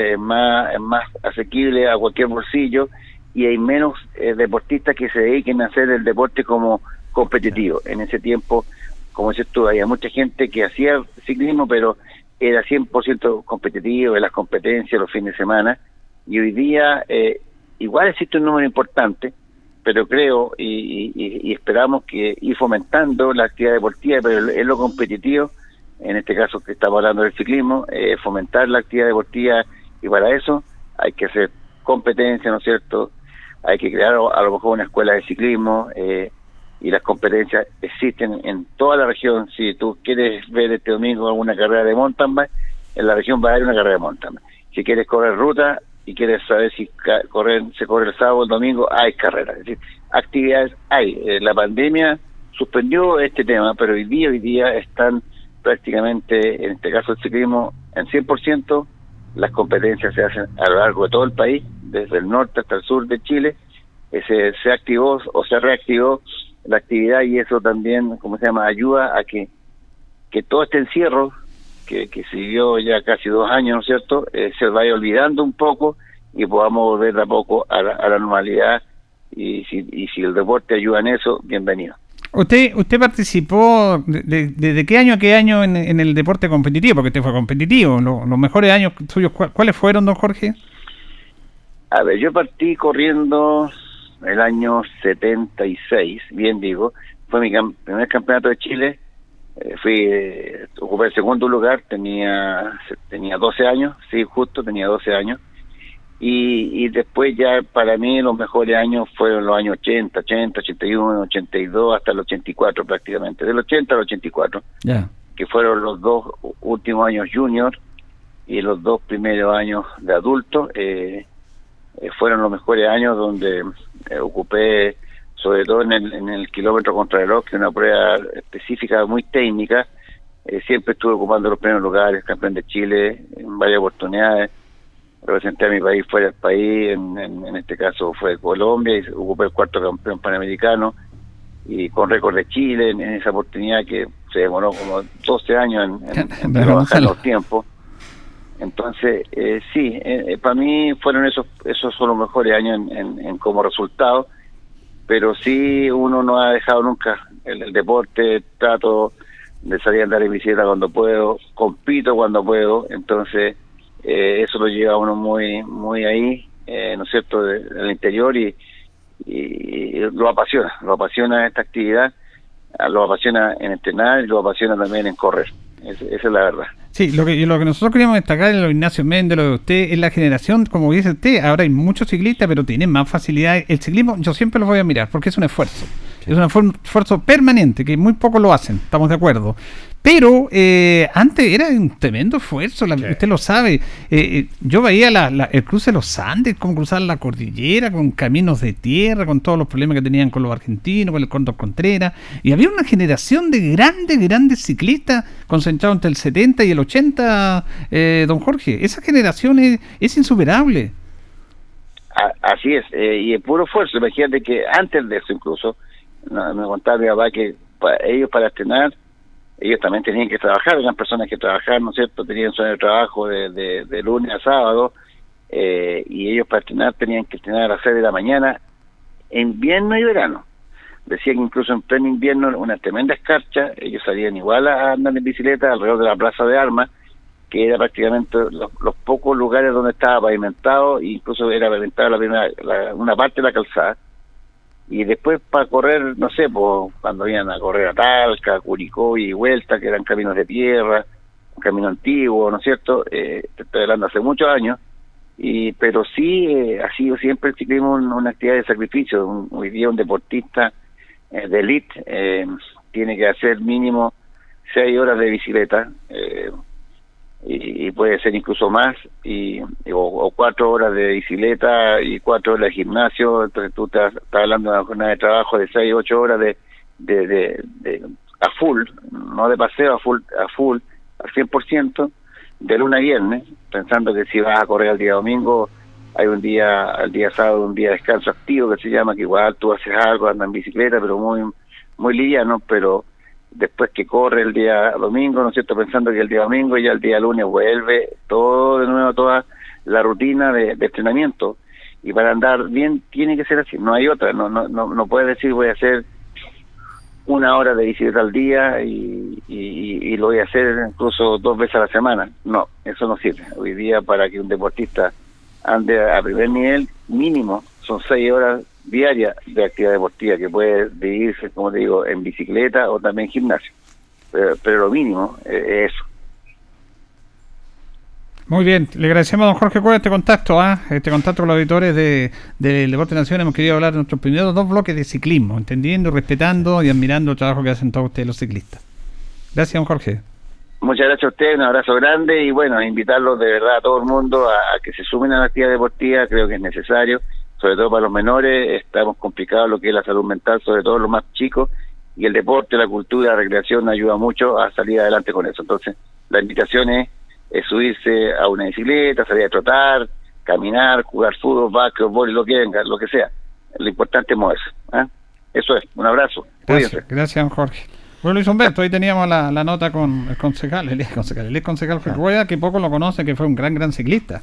es más asequible a cualquier bolsillo, y hay menos deportistas que se dediquen a hacer el deporte como competitivo. En ese tiempo, como dices tú, había mucha gente que hacía ciclismo, pero era 100% competitivo en las competencias, los fines de semana, y hoy día igual existe un número importante, pero creo y esperamos que ir fomentando la actividad deportiva, pero es lo competitivo, en este caso que estamos hablando del ciclismo, fomentar la actividad deportiva, y para eso hay que hacer competencia, ¿no es cierto?, hay que crear a lo mejor una escuela de ciclismo, y las competencias existen en toda la región. Si tú quieres ver este domingo alguna carrera de mountain bike, en la región va a haber una carrera de mountain bike. Si quieres correr ruta y quieres saber si se corre el sábado o el domingo, hay carreras. Es decir, actividades hay. La pandemia suspendió este tema, pero hoy día están prácticamente, en este caso el ciclismo, en 100%. Las competencias se hacen a lo largo de todo el país, desde el norte hasta el sur de Chile. Se activó o se reactivó la actividad, y eso también, como se llama, ayuda a que todo este encierro que siguió ya casi 2 años, ¿no es cierto?, se vaya olvidando un poco y podamos volver de a poco a la normalidad, y si el deporte ayuda en eso, bienvenido. ¿Usted participó desde qué año a qué año en el deporte competitivo? Porque usted fue competitivo. Los mejores años suyos, ¿cuáles fueron, don Jorge? A ver, yo partí corriendo el año 76, bien digo, fue mi primer campeonato de Chile, ocupé el segundo lugar, tenía 12 años, sí, justo, tenía 12 años, y después ya para mí los mejores años fueron los años 80, 81, 82, hasta el 84 prácticamente, del 80 al 84, yeah, que fueron los 2 últimos años junior y los 2 primeros años de adulto, fueron los mejores años donde ocupé, sobre todo en el kilómetro contrarreloj, que es una prueba específica, muy técnica. Siempre estuve ocupando los primeros lugares, campeón de Chile en varias oportunidades, representé a mi país fuera del país, en este caso fue Colombia, y ocupé el cuarto campeón panamericano, y con récord de Chile en esa oportunidad que se demoró como 12 años en trabajar los tiempos. Entonces, para mí fueron esos son los mejores años en como resultado, pero sí, uno no ha dejado nunca el deporte. Trato de salir a andar en bicicleta cuando puedo, compito cuando puedo, entonces eso lo lleva a uno muy muy ahí, ¿no es cierto?, del interior, y lo apasiona esta actividad, lo apasiona en entrenar y lo apasiona también en correr. Esa es la verdad. Sí, lo que nosotros queríamos destacar en lo de Ignacio Méndez, lo de usted, es la generación, como dice usted, ahora hay muchos ciclistas, pero tienen más facilidad. El ciclismo, yo siempre lo voy a mirar, porque es un esfuerzo. Sí. Es un esfuerzo permanente, que muy pocos lo hacen, estamos de acuerdo. Pero antes era un tremendo esfuerzo, sí. Usted lo sabe. Yo veía el cruce de los Andes, cómo cruzar la cordillera, con caminos de tierra, con todos los problemas que tenían con los argentinos, con el Cóndor Contreras. Y había una generación de grandes ciclistas concentrados entre el 70 y el 80, don Jorge. Esa generación es insuperable. Así es, y el puro esfuerzo. Imagínate que antes de eso, incluso, me contaba mi papá que ellos, para entrenar, ellos también tenían que trabajar, eran personas que trabajaban, ¿no es cierto?, tenían su trabajo de lunes a sábado, y ellos para entrenar tenían que entrenar a las 6 de la mañana, invierno y verano. Decían que incluso en pleno invierno, una tremenda escarcha, ellos salían igual a andar en bicicleta alrededor de la Plaza de Armas, que era prácticamente los pocos lugares donde estaba pavimentado, e incluso era pavimentada una parte de la calzada. Y después para correr, no sé, pues, cuando iban a correr a Talca, Curicó y vuelta, que eran caminos de tierra, un camino antiguo, ¿no es cierto? Te estoy hablando hace muchos años, pero sí ha sido siempre el ciclismo una actividad de sacrificio. Hoy día un deportista de elite tiene que hacer mínimo 6 horas de bicicleta, y puede ser incluso más, o 4 horas de bicicleta y 4 horas de gimnasio. Entonces tú estás hablando de una jornada de trabajo de 6, 8 horas de a full, no de paseo, a full, al 100%, de lunes a viernes, pensando que si vas a correr al día domingo, hay un día, al día sábado, un día de descanso activo, que se llama, que igual tú haces algo, andas en bicicleta, pero muy, muy liviano, pero después que corre el día domingo, ¿no es cierto?, pensando que el día domingo, ya el día lunes vuelve todo de nuevo, toda la rutina de entrenamiento. Y para andar bien tiene que ser así, no hay otra. No puedes decir voy a hacer una hora de bicicleta al día y lo voy a hacer incluso 2 veces a la semana. No, eso no sirve. Hoy día, para que un deportista ande a primer nivel, mínimo son 6 horas diaria de actividad deportiva, que puede dividirse, como te digo, en bicicleta o también gimnasio, pero lo mínimo es eso. Muy bien, le agradecemos a don Jorge Cueva este contacto con los auditores de Deporte en Acción. Hemos querido hablar de nuestros primeros 2 bloques de ciclismo, entendiendo, respetando y admirando el trabajo que hacen todos ustedes los ciclistas. Gracias, don Jorge. Muchas gracias a ustedes, un abrazo grande, y bueno, invitarlos de verdad a todo el mundo a que se sumen a la actividad deportiva. Creo que es necesario, sobre todo para los menores. Estamos complicados lo que es la salud mental, sobre todo los más chicos, y el deporte, la cultura, la recreación ayuda mucho a salir adelante con eso. Entonces, la invitación es subirse a una bicicleta, salir a trotar, caminar, jugar fútbol, básquetbol, lo que venga, lo que sea. Lo importante es moverse, ¿eh? Eso es. Un abrazo. Gracias, Jorge. Bueno, Luis Humberto, ahí teníamos la nota con el concejal, el ex concejal Jorge Rueda, que poco lo conoce, que fue un gran ciclista.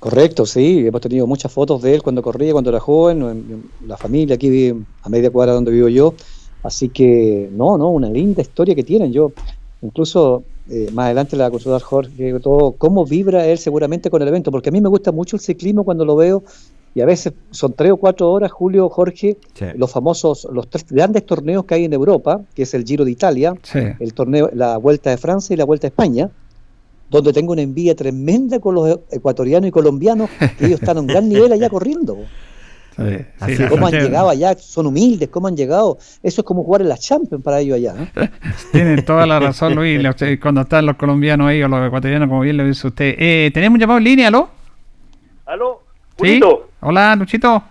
Correcto, sí, hemos tenido muchas fotos de él cuando corría, cuando era joven, la familia aquí a media cuadra donde vivo yo, así que una linda historia que tienen. Yo incluso más adelante la consulta Jorge, todo cómo vibra él seguramente con el evento, porque a mí me gusta mucho el ciclismo cuando lo veo, y a veces son 3 o 4 horas, Julio, Jorge, sí. Los 3 grandes torneos que hay en Europa, que es el Giro de Italia, sí. El torneo, la Vuelta de Francia y la Vuelta de España, donde tengo una envidia tremenda con los ecuatorianos y colombianos, que ellos están a un gran nivel allá corriendo. Sí, ¿cómo han llegado allá? Son humildes, ¿cómo han llegado? Eso es como jugar en la Champions para ellos allá, ¿eh? Tienen toda la razón, Luis, cuando están los colombianos ahí o los ecuatorianos, como bien lo dice usted. Tenemos un llamado en línea, ¿aló? Burito. ¿Sí? Hola, Luchito.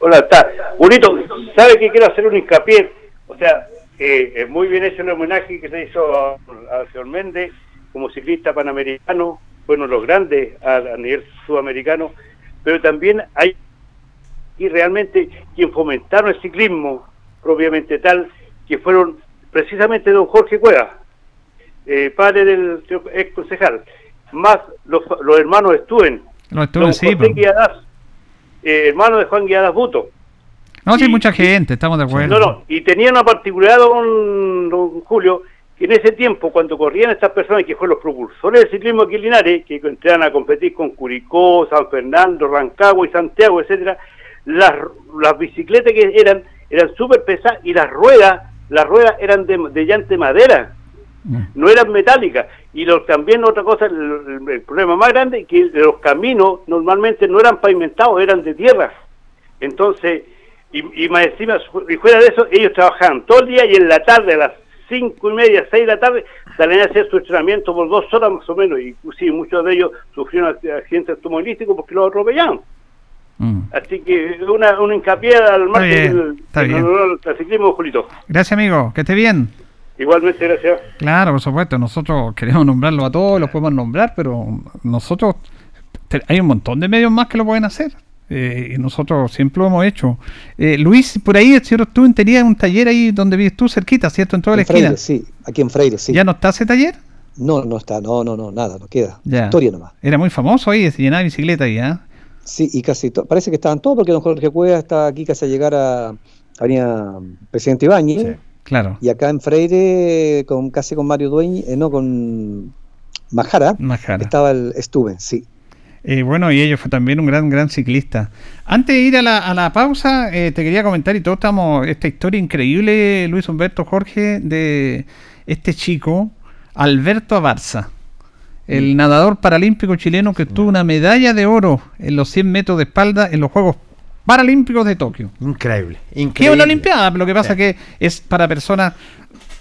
Hola, está. Burito, ¿sabe que quiero hacer un hincapié? O sea, muy bien hecho el homenaje que se hizo a señor Méndez como ciclista panamericano, bueno, los grandes a nivel sudamericano, pero también hay y realmente quien fomentaron el ciclismo propiamente tal, que fueron precisamente don Jorge Cueva, padre del ex concejal, más los hermanos Estuven, hermanos de Juan Guiadas Buto. No, sí, si mucha gente, estamos de acuerdo. No, y tenían una particularidad, don Julio, que en ese tiempo, cuando corrían estas personas que fueron los propulsores del ciclismo aquí en Linares, que entraban a competir con Curicó, San Fernando, Rancagua y Santiago, etcétera, las bicicletas que eran súper pesadas y las ruedas eran de llanta de madera, no eran metálicas. Y también otra cosa, el problema más grande es que los caminos normalmente no eran pavimentados, eran de tierra. Entonces, y más encima, y fuera de eso, ellos trabajaban todo el día y en la tarde, a las 5:30, 6 de la tarde, salían a hacer su entrenamiento por 2 horas más o menos, y sí, muchos de ellos sufrieron accidentes automovilísticos porque los atropellaban. Así que un hincapié al margen del ciclismo, Julito. Gracias, amigo, que esté bien. Igualmente, gracias. Claro, por supuesto, nosotros queremos nombrarlo a todos, los podemos nombrar, pero nosotros, hay un montón de medios más que lo pueden hacer. Nosotros siempre lo hemos hecho. Luis, por ahí, tú tenías un taller ahí donde vives tú, cerquita, ¿cierto? En toda la esquina. Sí, aquí en Freire, sí. ¿Ya no está ese taller? No está, no, nada, no queda. Ya. Historia nomás. Era muy famoso ahí, se llenaba de bicicleta ahí, ¿eh? Sí, y casi parece que estaban todos, porque don Jorge Cueva está aquí casi a llegar a Avenida Presidente Ibáñez. Sí, claro. Y acá en Freire, casi con Mario Dueñi, con Majara, estaba el Stuben, sí. Bueno, y ellos fue también un gran ciclista. Antes de ir a la pausa, te quería comentar, y todos estamos, esta historia increíble, Luis Humberto, Jorge, de este chico, Alberto Abarza, el nadador paralímpico chileno que obtuvo una medalla de oro en los 100 metros de espalda en los Juegos Paralímpicos de Tokio. Increíble. Que es una olimpiada, lo que pasa que es para personas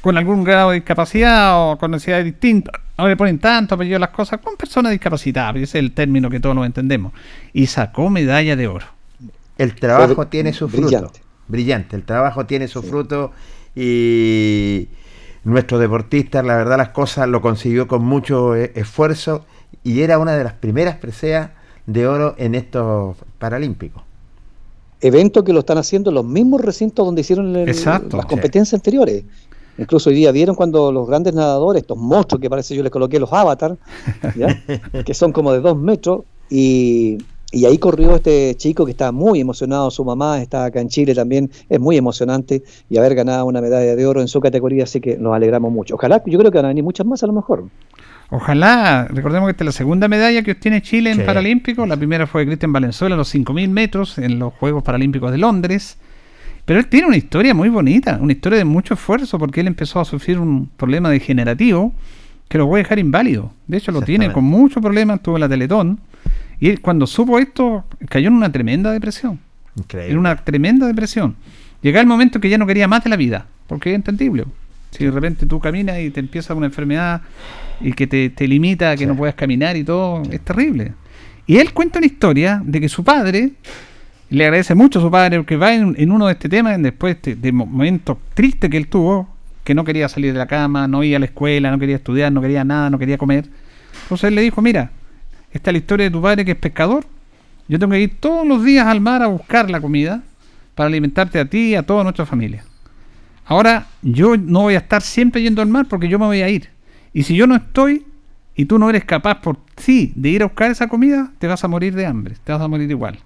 con algún grado de discapacidad o con necesidades distintas. Ahora le ponen tanto apellido a las cosas, con personas discapacitadas, ese es el término que todos nos entendemos. Y sacó medalla de oro. El trabajo tiene su fruto. Brillante, el trabajo tiene su fruto y nuestro deportista, la verdad, las cosas lo consiguió con mucho esfuerzo y era una de las primeras preseas de oro en estos Paralímpicos. Eventos que lo están haciendo en los mismos recintos donde hicieron las competencias anteriores. Incluso hoy día vieron cuando los grandes nadadores, estos monstruos que parece yo les coloqué los avatar, ¿ya? que son como de 2 metros, y ahí corrió este chico que estaba muy emocionado, su mamá está acá en Chile también, es muy emocionante, y haber ganado una medalla de oro en su categoría, así que nos alegramos mucho. Ojalá, yo creo que van a venir muchas más a lo mejor. Ojalá, recordemos que esta es la segunda medalla que obtiene Chile en Paralímpicos, la primera fue de Cristian Valenzuela en los 5.000 metros en los Juegos Paralímpicos de Londres. Pero él tiene una historia muy bonita, una historia de mucho esfuerzo, porque él empezó a sufrir un problema degenerativo que lo voy a dejar inválido. De hecho, lo tiene con muchos problemas, tuvo la Teletón, y él, cuando supo esto, cayó en una tremenda depresión. Increíble. En una tremenda depresión. Llegaba el momento que ya no quería más de la vida, porque es entendible. Si de repente tú caminas y te empieza una enfermedad y que te limita, que no puedas caminar y todo, es terrible. Y él cuenta una historia de que su padre... Le agradece mucho a su padre porque va en uno de este tema, después de momentos tristes que él tuvo, que no quería salir de la cama, no iba a la escuela, no quería estudiar, no quería nada, no quería comer. Entonces él le dijo, mira, esta es la historia de tu padre que es pescador, yo tengo que ir todos los días al mar a buscar la comida para alimentarte a ti y a toda nuestra familia. Ahora yo no voy a estar siempre yendo al mar porque yo me voy a ir. Y si yo no estoy y tú no eres capaz por sí de ir a buscar esa comida, te vas a morir de hambre, te vas a morir igual.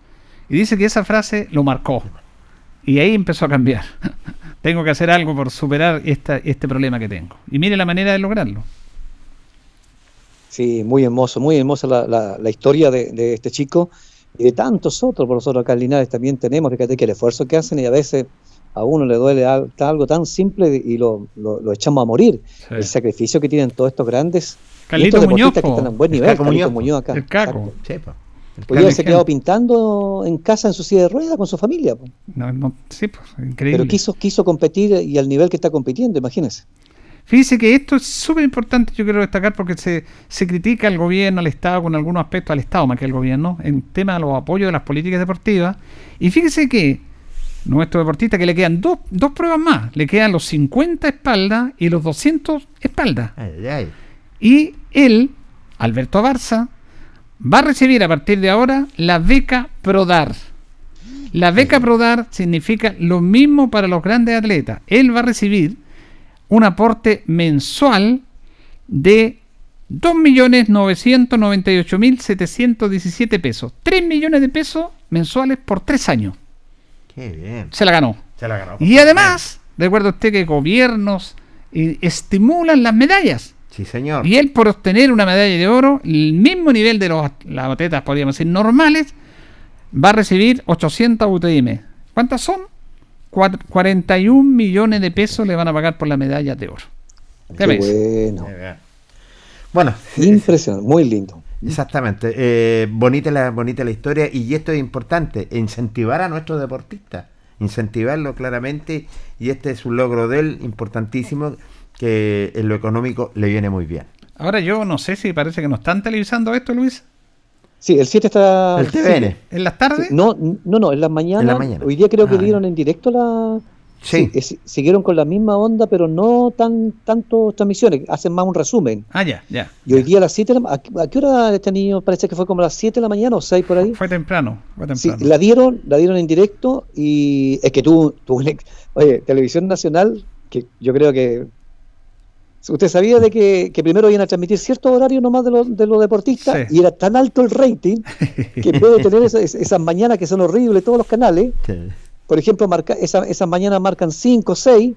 Y dice que esa frase lo marcó. Y ahí empezó a cambiar. Tengo que hacer algo por superar este problema que tengo. Y mire la manera de lograrlo. Sí, muy hermosa la historia de este chico y de tantos otros. Por nosotros acá en Linares también tenemos, fíjate que el esfuerzo que hacen y a veces a uno le duele algo tan simple y lo echamos a morir. Sí. El sacrificio que tienen todos estos grandes. Carlitos Muñoz, que están en buen nivel. Carlitos Muñoz acá. El Caco. Chepa. Hoy se quedó pintando en casa en su silla de ruedas con su familia. No, sí, pues, increíble. Pero quiso competir y al nivel que está compitiendo, imagínense. Fíjese que esto es súper importante, yo quiero destacar, porque se critica al gobierno, al Estado, con algunos aspectos al Estado más que al gobierno, en tema de los apoyos de las políticas deportivas. Y fíjese que nuestro deportista, que le quedan dos pruebas más, le quedan los 50 espaldas y los 200 espaldas. Ay, ay. Y él, Alberto Barza, va a recibir a partir de ahora la beca Prodar. La beca Prodar significa lo mismo para los grandes atletas. Él va a recibir un aporte mensual de 2.998.717 pesos. 3 millones de pesos mensuales por 3 años. ¡Qué bien! Se la ganó. Y además, recuerda usted que gobiernos estimulan las medallas. Sí, señor. Y él, por obtener una medalla de oro, el mismo nivel de las atletas, podríamos decir, normales, va a recibir 800 UTM. ¿Cuántas son? 41 millones de pesos le van a pagar por la medalla de oro. ¿Qué ves? Bueno, impresionante, muy lindo. Exactamente. Bonita la historia, y esto es importante, incentivar a nuestros deportistas, incentivarlo claramente, y este es un logro de él importantísimo, que en lo económico le viene muy bien. Ahora, yo no sé si parece que nos están televisando esto, Luis. Sí, el 7 está... ¿El TVN? Sí. ¿En las tardes? Sí. No, en las mañanas. Hoy día creo que dieron en directo la... Sí. Sí, siguieron con la misma onda, pero no tanto transmisiones. Hacen más un resumen. Ah, ya. Y hoy día a las 7... ¿A qué hora este niño? Parece que fue como a las 7 de la mañana o 6 por ahí. Fue temprano. Sí, la dieron en directo, y es que tú... Oye, Televisión Nacional, que yo creo que... ¿Usted sabía de que primero iban a transmitir cierto horario nomás de los deportistas? Sí. Y era tan alto el rating que puede tener esas mañanas que son horribles todos los canales. Sí. Por ejemplo, esas mañanas marcan 5, 6,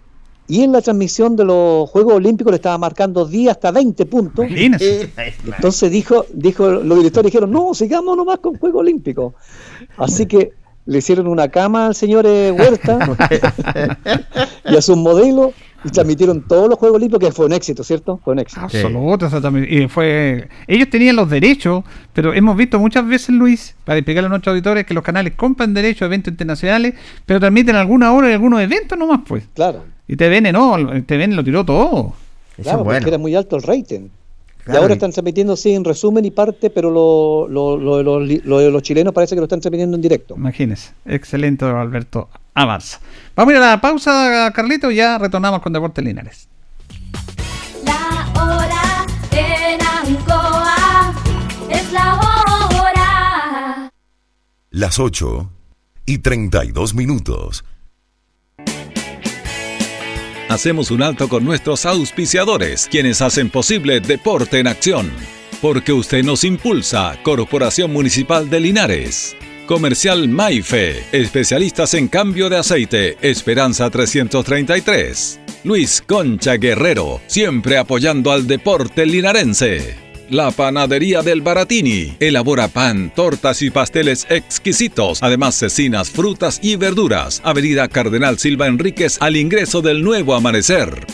y en la transmisión de los Juegos Olímpicos le estaba marcando 10 hasta 20 puntos. Entonces dijo los directores, dijeron, no, sigamos nomás con Juegos Olímpicos. Así que le hicieron una cama al señor Huerta y a sus modelos, y transmitieron todos los Juegos Olímpicos, que fue un éxito, ¿cierto? Fue un éxito. Absoluto. Sí. Ellos tenían los derechos, pero hemos visto muchas veces, Luis, para explicarle a nuestros auditores, que los canales compran derechos a eventos internacionales, pero transmiten alguna hora y algunos eventos nomás, pues. Claro. Y TVN lo tiró todo. Claro, bueno, porque era muy alto el rating. Claro. Y ahora están transmitiendo, sí, en resumen y parte, pero los chilenos parece que lo están transmitiendo en directo. Imagínese. Excelente, Alberto Avanza. Vamos a ir a la pausa, Carlito, y ya retornamos con Deportes Linares. La hora en Ancoa es la hora. Las 8:32. Hacemos un alto con nuestros auspiciadores, quienes hacen posible Deporte en Acción. Porque usted nos impulsa, Corporación Municipal de Linares. Comercial Maife, especialistas en cambio de aceite, Esperanza 333. Luis Concha Guerrero, siempre apoyando al deporte linarense. La Panadería del Baratini, elabora pan, tortas y pasteles exquisitos, además cecinas, frutas y verduras. Avenida Cardenal Silva Enríquez, al ingreso del Nuevo Amanecer.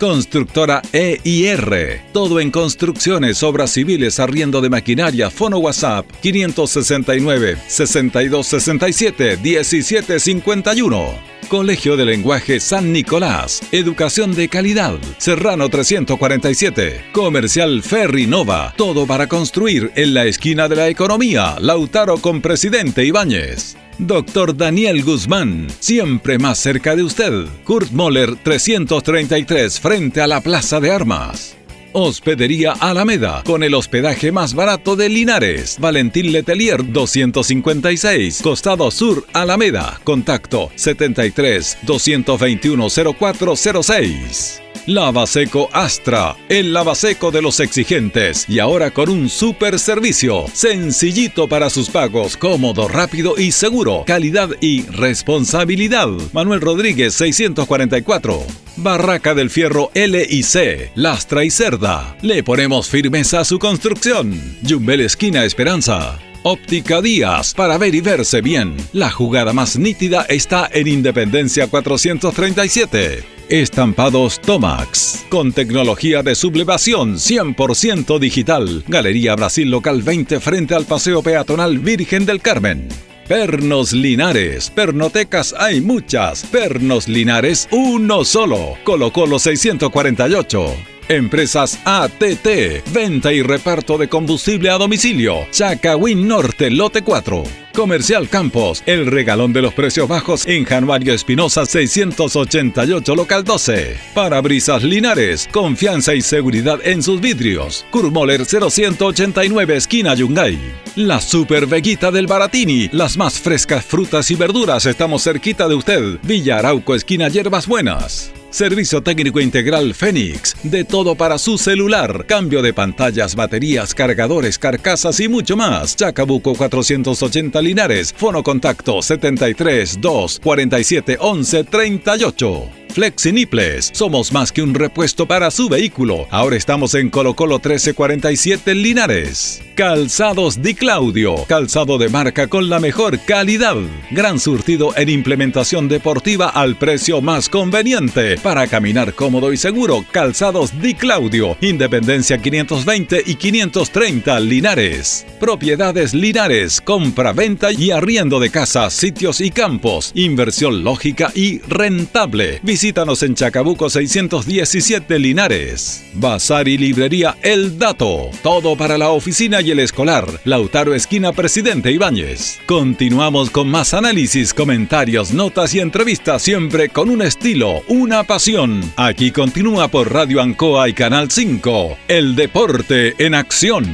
Constructora EIR, todo en construcciones, obras civiles, arriendo de maquinaria. Fono WhatsApp 569-6267-1751. Colegio de Lenguaje San Nicolás, educación de calidad. Serrano 347. Comercial Ferry Nova, todo para construir, en la esquina de la Economía, Lautaro con Presidente Ibáñez. Doctor Daniel Guzmán, siempre más cerca de usted. Kurt Moller 333, frente a la Plaza de Armas. Hospedería Alameda, con el hospedaje más barato de Linares. Valentín Letelier 256, Costado Sur, Alameda. Contacto 73-221-0406. Lavaseco Astra, el lavaseco de los exigentes, y ahora con un super servicio. Sencillito para sus pagos, cómodo, rápido y seguro. Calidad y responsabilidad. Manuel Rodríguez 644. Barraca del Fierro LIC, Lastra y Cerda. Le ponemos firmeza a su construcción. Yumbel esquina Esperanza. Óptica Díaz, para ver y verse bien. La jugada más nítida está en Independencia 437. Estampados Tomax, con tecnología de sublevación 100% digital. Galería Brasil Local 20, frente al Paseo Peatonal Virgen del Carmen. Pernos Linares. Pernotecas hay muchas. Pernos Linares, uno solo. Colo Colo 648. Empresas ATT. Venta y reparto de combustible a domicilio. Chacahuín Norte, lote 4. Comercial Campos. El regalón de los precios bajos en Januario Espinosa 688, local 12. Parabrisas Linares. Confianza y seguridad en sus vidrios. Kurmoller 0189, esquina Yungay. La Super Veguita del Baratini. Las más frescas frutas y verduras. Estamos cerquita de usted. Villa Arauco, esquina Hierbas Buenas. Servicio técnico integral Fénix, de todo para su celular, cambio de pantallas, baterías, cargadores, carcasas y mucho más. Chacabuco 480 Linares, fonocontacto 73 2 47 11 38. Flexi Niples, somos más que un repuesto para su vehículo. Ahora estamos en Colo Colo 1347 Linares. Calzados Di Claudio, calzado de marca con la mejor calidad. Gran surtido en implementación deportiva al precio más conveniente. Para caminar cómodo y seguro, Calzados Di Claudio, Independencia 520 y 530 Linares. Propiedades Linares, compra-venta y arriendo de casas, sitios y campos. Inversión lógica y rentable. Visítanos en Chacabuco 617 Linares. Bazar y librería El Dato. Todo para la oficina y el escolar. Lautaro esquina Presidente Ibáñez. Continuamos con más análisis, comentarios, notas y entrevistas, siempre con un estilo, una pasión. Aquí continúa por Radio Ancoa y Canal 5. El Deporte en Acción.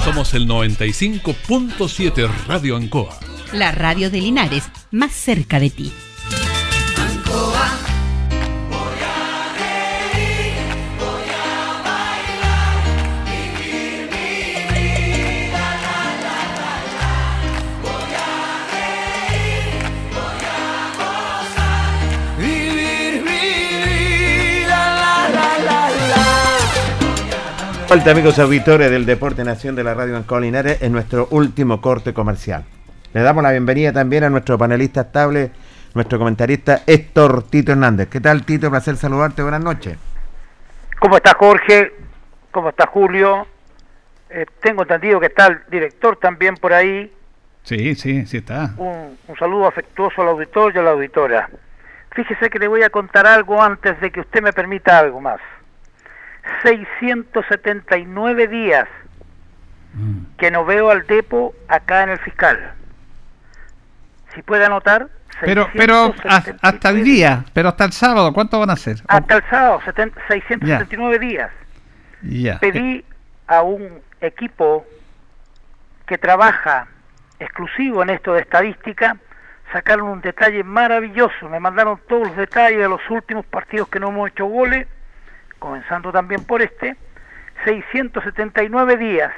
Somos el 95.7 Radio Ancoa. La radio de Linares, más cerca de ti. Ancoa, voy a reír, voy a bailar, vivir mi vida, la, la, la, la. Voy a reír, voy a gozar, vivir mi vida, la, la, la, la. Hola amigos auditores del Deporte en Acción de la Radio Ancoa Linares, en nuestro último corte comercial. Le damos la bienvenida también a nuestro panelista estable, nuestro comentarista Héctor Tito Hernández. ¿Qué tal, Tito? Placer saludarte. Buenas noches. ¿Cómo estás, Jorge? ¿Cómo estás, Julio? Tengo entendido que está el director también por ahí. Sí, sí, sí está. Un saludo afectuoso al auditor y a la auditora. Fíjese que le voy a contar algo antes de que usted me permita algo más. 679 días que no veo al Depo acá en el fiscal. Si puede anotar. Pero hasta el día, pero hasta el sábado, ¿cuánto van a ser? Hasta el sábado, 679 días. Ya. Pedí a un equipo que trabaja exclusivo en esto de estadística, sacaron un detalle maravilloso, me mandaron todos los detalles de los últimos partidos que no hemos hecho goles, comenzando también por este, 679 días.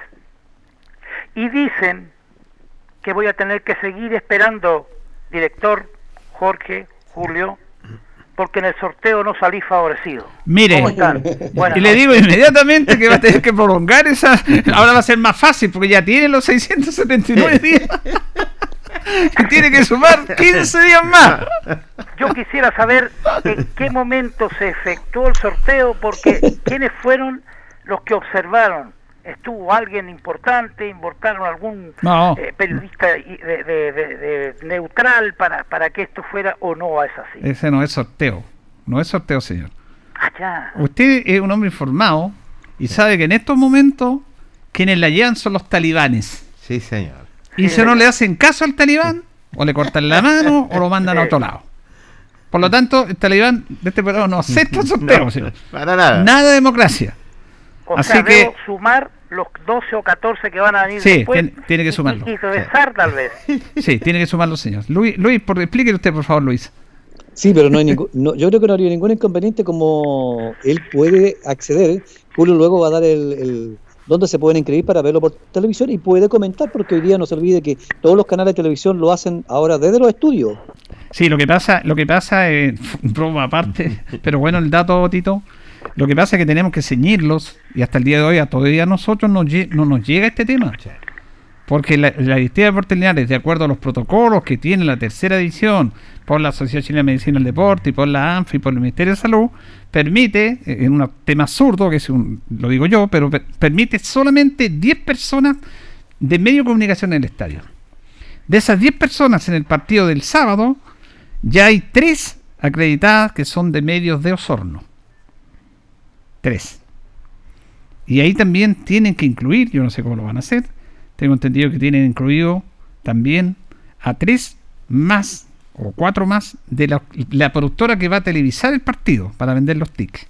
Y dicen que voy a tener que seguir esperando, director, Jorge, Julio, porque en el sorteo no salí favorecido. Mire, y le digo inmediatamente que va a tener que prolongar esa. Ahora va a ser más fácil porque ya tiene los 679 días. Tiene que sumar 15 días más. Yo quisiera saber en qué momento se efectuó el sorteo, porque quiénes fueron los que observaron. ¿Estuvo alguien importante? ¿Importaron algún periodista de neutral para que esto fuera o no es así? Ese no es sorteo. No es sorteo, señor. Allá. Usted es un hombre informado y sabe que en estos momentos quienes la llevan son los talibanes. Sí, señor. Y si no le hacen caso al talibán, o le cortan la mano o lo mandan a otro lado. Por lo tanto, el talibán de este programa no acepta sorteo, señor. Para nada. Nada de democracia. O así sea, que debo sumar los 12 o 14 que van a venir después. Sí, tiene que sumarlo. Y regresar, tal vez. Sí, tiene que sumarlo, señor. Luis, explíquele usted, por favor, Luis. Sí, pero no hay yo creo que no habría ningún inconveniente, como él puede acceder. Julio luego va a dar el donde se pueden inscribir para verlo por televisión y puede comentar, porque hoy día no se olvide que todos los canales de televisión lo hacen ahora desde los estudios. Sí, lo que pasa es broma aparte, pero bueno, el dato, Tito. Lo que pasa es que tenemos que ceñirlos, y hasta el día de hoy a todavía a nosotros no nos llega este tema. porque la Directiva de Deporte Linares, de acuerdo a los protocolos que tiene la tercera división por la Asociación Chilena de Medicina del Deporte y por la ANFI y por el Ministerio de Salud, permite, en un tema absurdo, que es lo digo yo, pero permite solamente 10 personas de medio de comunicación en el estadio. De esas 10 personas en el partido del sábado, ya hay 3 acreditadas que son de medios de Osorno. 3. Y ahí también tienen que incluir, yo no sé cómo lo van a hacer, tengo entendido que tienen incluido también a 3 más o 4 más de la productora que va a televisar el partido para vender los tickets.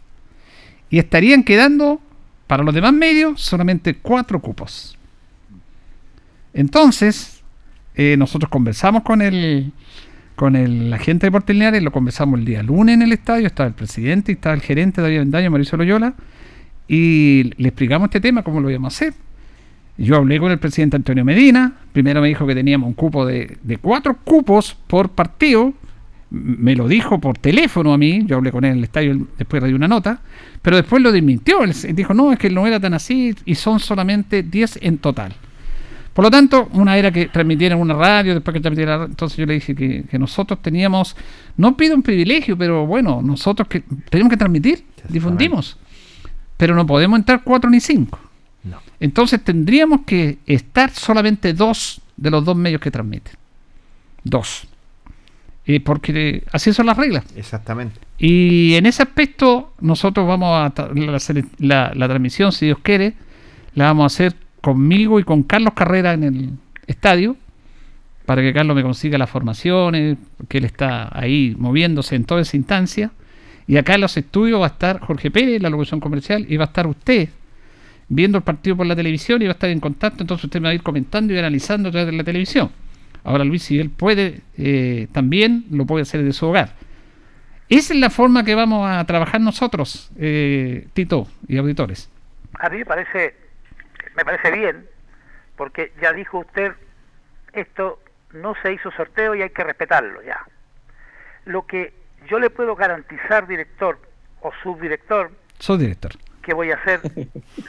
Y estarían quedando para los demás medios solamente 4 cupos. Entonces, nosotros conversamos con el agente de Deportes Linares, lo conversamos el día lunes en el estadio, estaba el presidente y estaba el gerente David Avendaño, Mauricio Loyola, y le explicamos este tema, cómo lo íbamos a hacer. Yo hablé con el presidente Antonio Medina, primero me dijo que teníamos un cupo de 4 cupos por partido, me lo dijo por teléfono a mí, yo hablé con él en el estadio, después le di una nota, pero después lo desmintió, él dijo no, es que no era tan así y son solamente 10 en total. Por lo tanto, una era que transmitieran una radio, después que transmitieran, entonces yo le dije que nosotros teníamos, no pido un privilegio, pero bueno, nosotros que tenemos que transmitir, difundimos, pero no podemos entrar 4 ni 5. No. Entonces tendríamos que estar solamente 2 de los 2 medios que transmiten. 2. Porque así son las reglas. Exactamente. Y en ese aspecto, nosotros vamos a la transmisión, si Dios quiere, la vamos a hacer conmigo y con Carlos Carrera en el estadio, para que Carlos me consiga las formaciones, que él está ahí moviéndose en toda esa instancia, y acá en los estudios va a estar Jorge Pérez, la locución comercial, y va a estar usted viendo el partido por la televisión y va a estar en contacto, entonces usted me va a ir comentando y analizando a través de la televisión. Ahora Luis, si él puede, también lo puede hacer de su hogar. Esa es la forma que vamos a trabajar nosotros, Tito y auditores. A mí me parece bien, porque ya dijo usted, esto no se hizo sorteo y hay que respetarlo ya. Lo que yo le puedo garantizar, director o subdirector, soy director, que voy a hacer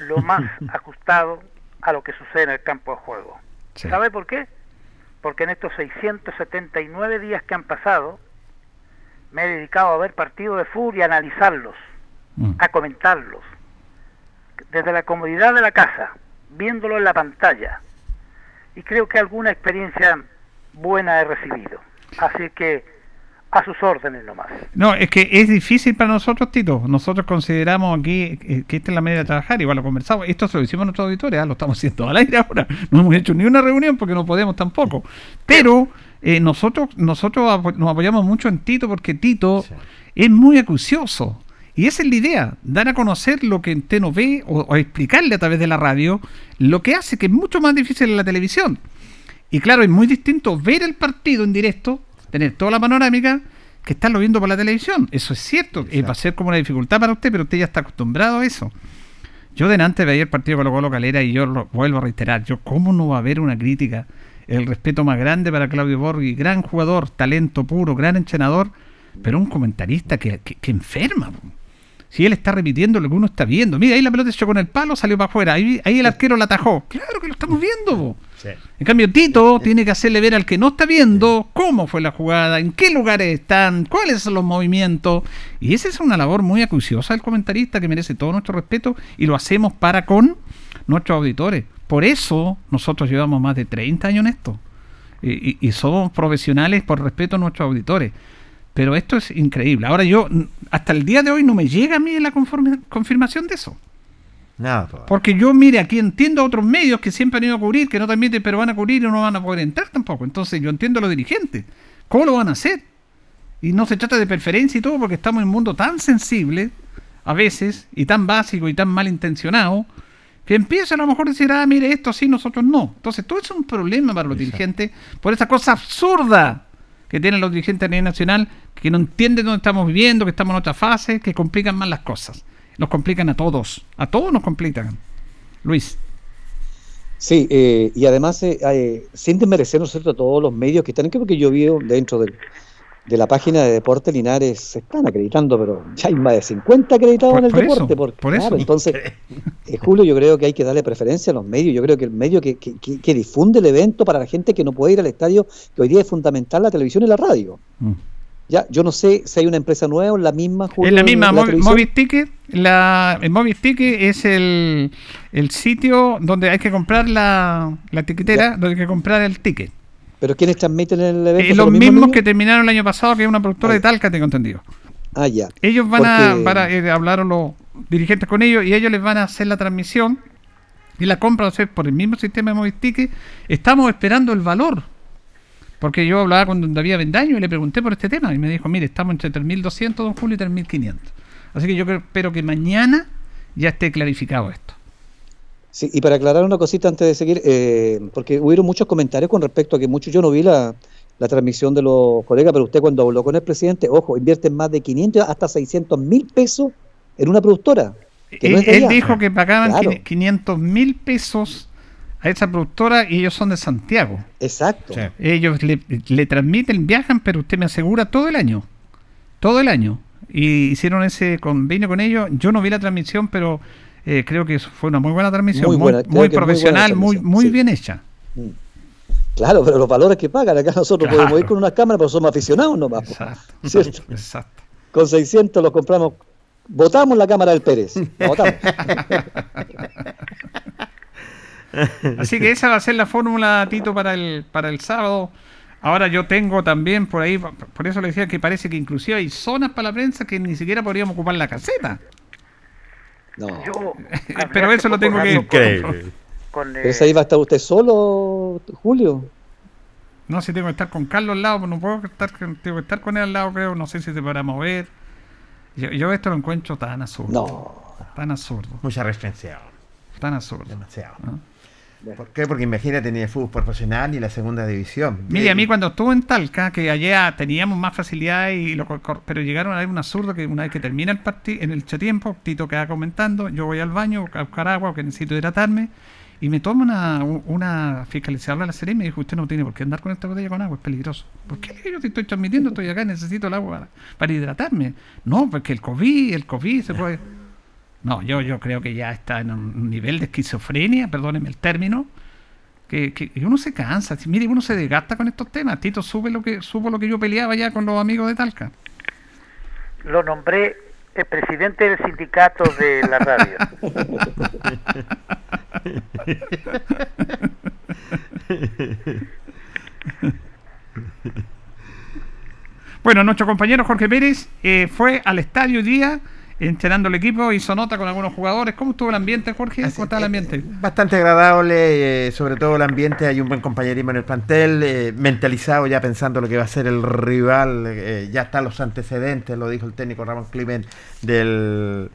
lo más ajustado a lo que sucede en el campo de juego. Sí. ¿Sabe por qué? Porque en estos 679 días que han pasado, me he dedicado a ver partidos de fútbol y a analizarlos, a comentarlos, desde la comodidad de la casa, viéndolo en la pantalla, y creo que alguna experiencia buena he recibido, así que a sus órdenes nomás. No, es que es difícil para nosotros, Tito, nosotros consideramos aquí que esta es la manera de trabajar, igual lo conversamos, esto se lo hicimos a nuestros auditores, lo estamos haciendo al aire ahora, no hemos hecho ni una reunión porque no podemos tampoco, pero nosotros nos apoyamos mucho en Tito, porque Tito es muy acucioso. Y esa es la idea, dar a conocer lo que usted no ve o explicarle a través de la radio lo que hace que es mucho más difícil en la televisión. Y claro, es muy distinto ver el partido en directo, tener toda la panorámica, que estarlo viendo por la televisión. Eso es cierto, va a ser como una dificultad para usted, pero usted ya está acostumbrado a eso. Yo delante veía el partido de Colo-Colo Calera y yo lo vuelvo a reiterar, ¿cómo no va a haber una crítica? El respeto más grande para Claudio Borghi, gran jugador, talento puro, gran entrenador, pero un comentarista que enferma. Si él está repitiendo lo que uno está viendo, mira, ahí la pelota se chocó con el palo, salió para afuera, ahí el arquero la atajó, claro que lo estamos viendo. Sí. En cambio Tito tiene que hacerle ver al que no está viendo cómo fue la jugada, en qué lugares están, cuáles son los movimientos, y esa es una labor muy acuciosa del comentarista que merece todo nuestro respeto, y lo hacemos para con nuestros auditores. Por eso nosotros llevamos más de 30 años en esto y somos profesionales por respeto a nuestros auditores. Pero esto es increíble. Ahora yo, hasta el día de hoy, no me llega a mí la confirmación de eso. No, porque yo, mire, aquí entiendo a otros medios que siempre han ido a cubrir, que no transmiten, pero van a cubrir y no van a poder entrar tampoco. Entonces yo entiendo a los dirigentes. ¿Cómo lo van a hacer? Y no se trata de preferencia y todo, porque estamos en un mundo tan sensible, a veces, y tan básico y tan malintencionado, que empiezan a lo mejor a decir, mire, esto sí, nosotros no. Entonces todo es un problema para los dirigentes por esa cosa absurda que tienen los dirigentes a nivel nacional, que no entienden dónde estamos viviendo, que estamos en otra fase, que complican más las cosas. Nos complican a todos nos complican. Luis. Sí, y además, sin desmerecer, ¿no es cierto?, a todos los medios que están aquí, porque yo vivo dentro del de la página de Deporte Linares se están acreditando, pero ya hay más de 50 acreditados en el deporte. Por eso. Entonces, Julio, yo creo que hay que darle preferencia a los medios. Yo creo que el medio que difunde el evento para la gente que no puede ir al estadio, que hoy día es fundamental la televisión y la radio. Mm. Ya, yo no sé si hay una empresa nueva o la misma, Julio. Es la misma, Movisticket. El Movisticket es el sitio donde hay que comprar la tiquetera, ya, donde hay que comprar el ticket. ¿Pero quiénes transmiten el evento? Los mismos que terminaron el año pasado, que es una productora de Talca, tengo entendido. Ah, ya. Ellos van a hablar los dirigentes con ellos y ellos les van a hacer la transmisión y la compra, o sea, por el mismo sistema de Movisticket. Estamos esperando el valor. Porque yo hablaba con David Avendaño y le pregunté por este tema. Y me dijo, mire, estamos entre 3.200, don Julio, y 3.500. Así que yo espero que mañana ya esté clarificado esto. Sí, y para aclarar una cosita antes de seguir, porque hubieron muchos comentarios con respecto a que yo no vi la transmisión de los colegas, pero usted cuando habló con el presidente, ojo, invierten más de 500 hasta 600 mil pesos en una productora. Él dijo que pagaban 500 mil pesos a esa productora y ellos son de Santiago. Exacto. O sea, ellos le transmiten, viajan, pero usted me asegura todo el año. Y hicieron ese convenio con ellos. Yo no vi la transmisión, pero creo que fue una muy buena transmisión, muy profesional, muy bien hecha. Claro, pero los valores que pagan, acá nosotros podemos ir con unas cámaras, pero somos aficionados nomás. Exacto. ¿Cierto? Exacto. Con 600 los compramos, votamos la cámara del Pérez. La votamos. Así que esa va a ser la fórmula, Tito, para el sábado. Ahora yo tengo también por ahí, por eso le decía que parece que inclusive hay zonas para la prensa que ni siquiera podríamos ocupar la caseta. No. Pero eso lo tengo que ir. ¿Pero ahí va a estar usted solo, Julio? No, si tengo que estar con Carlos al lado, no puedo estar, tengo que estar con él al lado, creo, no sé si se podrá mover. Yo esto lo encuentro tan absurdo. No. Tan absurdo. Mucha referencia. Tan absurdo. Demasiado. ¿No? ¿Por qué? Porque imagínate, tenía fútbol profesional y la segunda división. Mire, a mí cuando estuve en Talca, que allá teníamos más facilidad, pero llegaron a haber un absurdo que una vez que termina el partido, en el tiempo, Tito queda comentando, yo voy al baño a buscar agua porque necesito hidratarme, y me toma una fiscalizadora de la serie y me dijo, usted no tiene por qué andar con esta botella con agua, es peligroso. ¿Por qué? Yo te estoy transmitiendo, estoy acá, necesito el agua para hidratarme. No, porque el COVID se puede... No, yo creo que ya está en un nivel de esquizofrenia, perdónenme el término, que uno se cansa. Mire, uno se desgasta con estos temas. Tito supo lo que yo peleaba ya con los amigos de Talca. Lo nombré el presidente del sindicato de la radio. Bueno, nuestro compañero Jorge Pérez fue al estadio hoy día, entrenando el equipo, hizo nota con algunos jugadores. ¿Cómo estuvo el ambiente, Jorge? ¿Cómo está el ambiente? Bastante agradable, sobre todo el ambiente. Hay un buen compañerismo en el plantel, mentalizado ya pensando lo que va a ser el rival. Ya están los antecedentes, lo dijo el técnico Ramón Climent de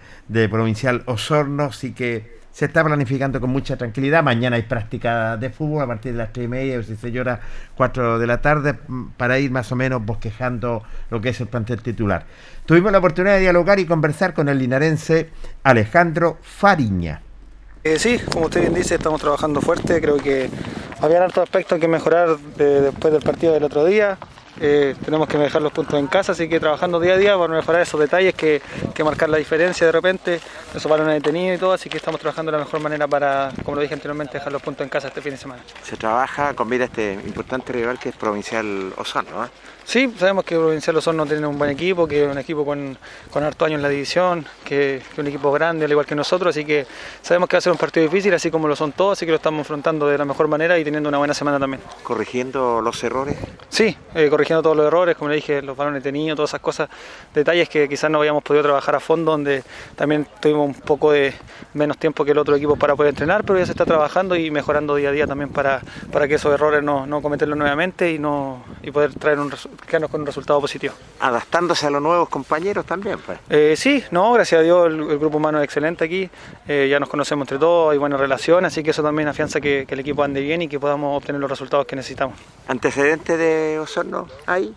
Provincial Osorno. Así que se está planificando con mucha tranquilidad. Mañana hay práctica de fútbol a partir de las 3:30 o si se llora 4 de la tarde, para ir más o menos bosquejando lo que es el plantel titular. Tuvimos la oportunidad de dialogar y conversar con el linarense Alejandro Fariña. Sí, como usted bien dice, estamos trabajando fuerte. Creo que había hartos aspectos que mejorar después del partido del otro día. Tenemos que dejar los puntos en casa, así que trabajando día a día para mejorar esos detalles que marcar la diferencia de repente, esos balones detenidos y todo, así que estamos trabajando de la mejor manera para, como lo dije anteriormente, dejar los puntos en casa este fin de semana. Se trabaja con mira a este importante rival que es Provincial Osorno, ¿eh? Sí, sabemos que Provincial Osorno tiene un buen equipo, que es un equipo con harto años en la división, que es un equipo grande, al igual que nosotros, así que sabemos que va a ser un partido difícil, así como lo son todos, así que lo estamos enfrentando de la mejor manera y teniendo una buena semana también. ¿Corrigiendo los errores? Sí, corrigiendo todos los errores, como le dije, los balones detenidos, todas esas cosas, detalles que quizás no habíamos podido trabajar a fondo, donde también tuvimos un poco de menos tiempo que el otro equipo para poder entrenar, pero ya se está trabajando y mejorando día a día también para que esos errores no cometerlos nuevamente y poder traer quedarnos con un resultado positivo. ¿Adaptándose a los nuevos compañeros también? Pues. Sí, no, gracias a Dios el grupo humano es excelente aquí, ya nos conocemos entre todos, hay buena relación, así que eso también afianza que el equipo ande bien y que podamos obtener los resultados que necesitamos. ¿Antecedentes de Osorno hay?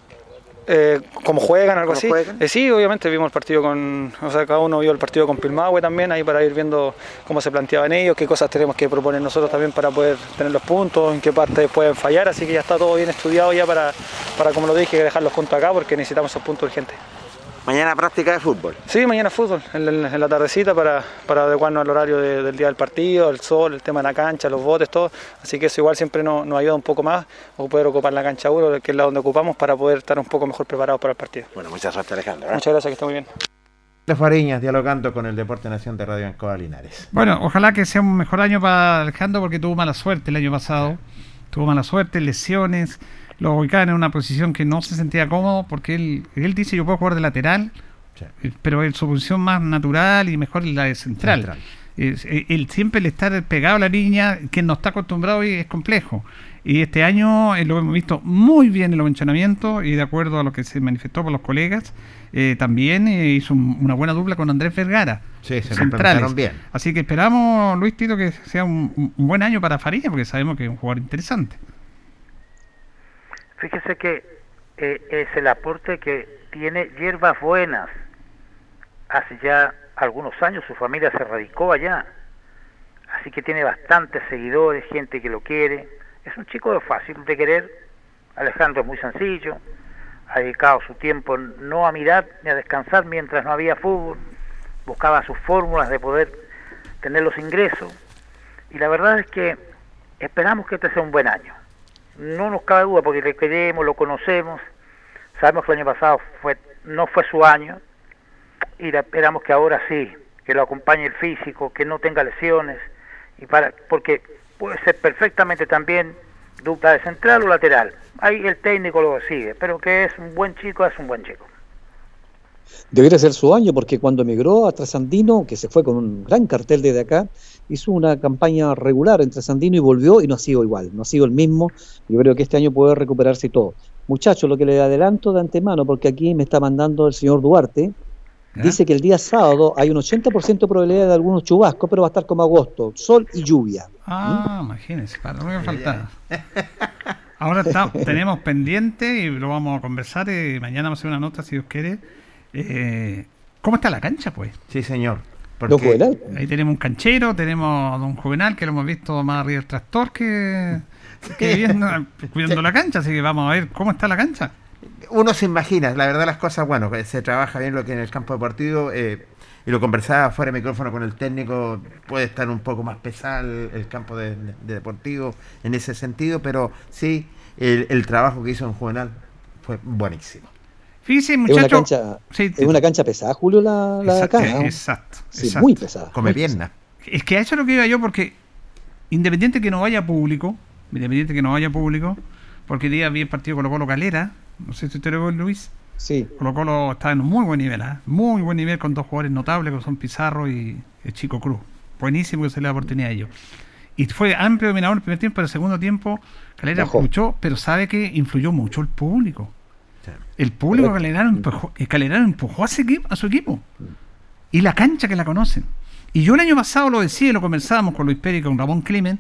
cómo juegan, algo así. Juegan. Sí, obviamente vimos el partido con... O sea, cada uno vio el partido con Pilmahue también, ahí para ir viendo cómo se planteaban ellos, qué cosas tenemos que proponer nosotros también para poder tener los puntos, en qué partes pueden fallar, así que ya está todo bien estudiado ya para como lo dije, dejar los puntos acá porque necesitamos esos puntos urgentes. ¿Mañana práctica de fútbol? Sí, mañana fútbol, en la tardecita para adecuarnos al horario del día del partido, el sol, el tema de la cancha, los botes, todo. Así que eso igual siempre nos ayuda un poco más, o poder ocupar la cancha 1, que es la donde ocupamos, para poder estar un poco mejor preparados para el partido. Bueno, muchas gracias, Alejandro. Muchas gracias, que está muy bien. Fariñas, dialogando con el Deporte en Acción de Radio Ancoa Linares. Bueno, ojalá que sea un mejor año para Alejandro, porque tuvo mala suerte el año pasado. Tuvo mala suerte, lesiones... Lo ubicaban en una posición que no se sentía cómodo porque él dice yo puedo jugar de lateral, sí, pero en su posición más natural y mejor es la de central. Él siempre el estar pegado a la línea, quien no está acostumbrado y es complejo. Y este año lo hemos visto muy bien en los entrenamientos y de acuerdo a lo que se manifestó por los colegas, también hizo una buena dupla con Andrés Vergara. Sí, se complementaron bien. Así que esperamos, Luis Tito, que sea un buen año para Fariña porque sabemos que es un jugador interesante. Fíjese que es el aporte que tiene Hierbas Buenas. Hace ya algunos años su familia se radicó allá. Así que tiene bastantes seguidores, gente que lo quiere. Es un chico fácil de querer. Alejandro es muy sencillo. Ha dedicado su tiempo no a mirar ni a descansar mientras no había fútbol. Buscaba sus fórmulas de poder tener los ingresos. Y la verdad es que esperamos que este sea un buen año. No nos cabe duda porque le queremos, lo conocemos, sabemos que el año pasado no fue su año y esperamos que ahora sí, que lo acompañe el físico, que no tenga lesiones, y porque puede ser perfectamente también dupla de central o lateral, ahí el técnico lo decide, pero que es un buen chico, es un buen chico. Debería ser su año porque cuando emigró a Trasandino, que se fue con un gran cartel desde acá, hizo una campaña regular en Trasandino y volvió y no ha sido igual, no ha sido el mismo. Yo creo que este año puede recuperarse todo. Muchachos, lo que le adelanto de antemano, porque aquí me está mandando el señor Duarte, dice que el día sábado hay un 80% de probabilidad de algunos chubascos, pero va a estar como agosto, sol y lluvia. Ah, imagínense, para no me faltaba. Ahora tenemos pendiente y lo vamos a conversar y mañana vamos a hacer una nota si Dios quiere. ¿Cómo está la cancha, pues? Sí, señor. Porque ahí tenemos un canchero, tenemos a don Juvenal, que lo hemos visto más arriba del tractor que viendo, cuidando la cancha, así que vamos a ver cómo está la cancha. Uno se imagina, la verdad las cosas, bueno, se trabaja bien lo que en el campo deportivo, y lo conversaba fuera de micrófono con el técnico, puede estar un poco más pesado el campo de deportivo en ese sentido, pero sí, el trabajo que hizo don Juvenal fue buenísimo. Fíjense, muchachos. Es una cancha pesada, Julio, la caja. Exacto. Sí, exacto. Muy pesada. Come pierna. Es que a eso es lo que iba yo, porque independiente que no vaya público, porque el día vi el partido Colo-Colo Calera, no sé si usted lo vio, Luis. Sí. Colo-Colo está en un muy buen nivel, muy buen nivel con dos jugadores notables, que son Pizarro y el Chico Cruz. Buenísimo que se le da oportunidad a ellos. Y fue amplio dominador el primer tiempo, pero el segundo tiempo Calera escuchó, pero sabe que influyó mucho el público. El público Calerano empujó a su equipo y la cancha que la conocen. Y yo el año pasado lo decía y lo conversábamos con Luis Pérez y con Ramón Climent,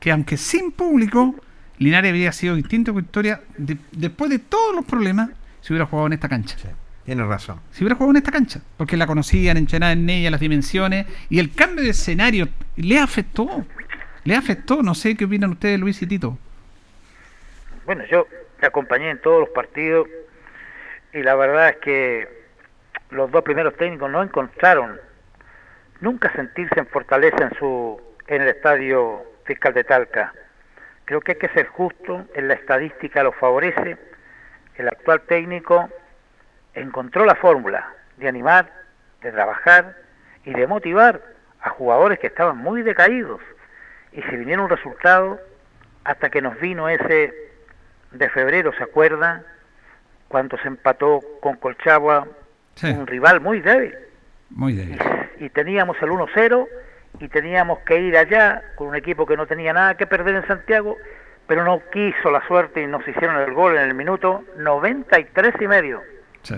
que aunque sin público Linares habría sido distinto con Victoria después de todos los problemas si hubiera jugado en esta cancha. Sí, tiene razón. Si hubiera jugado en esta cancha, porque la conocían, enchenaban en ella las dimensiones y el cambio de escenario le afectó. No sé qué opinan ustedes, Luis y Tito. Bueno, yo te acompañé en todos los partidos y la verdad es que los dos primeros técnicos no encontraron nunca sentirse en fortaleza en el estadio Fiscal de Talca. Creo que hay que ser justo, en la estadística lo favorece. El actual técnico encontró la fórmula de animar, de trabajar y de motivar a jugadores que estaban muy decaídos, y se vinieron un resultado hasta que nos vino ese de febrero, ¿se acuerda? Cuando se empató con Colchagua, sí, un rival muy débil. Muy débil. Y teníamos el 1-0 y teníamos que ir allá con un equipo que no tenía nada que perder en Santiago, pero no quiso la suerte y nos hicieron el gol en el minuto 93.5. Sí.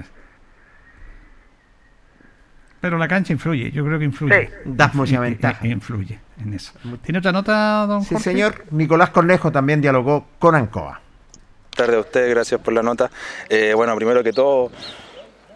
Pero la cancha influye, yo creo que influye. Sí. Das mucha ventaja. Influye en eso. ¿Tiene otra nota, don Jorge? Sí, señor. Nicolás Cornejo también dialogó con Ancoa. tardes a ustedes, gracias por la nota. Bueno, primero que todo,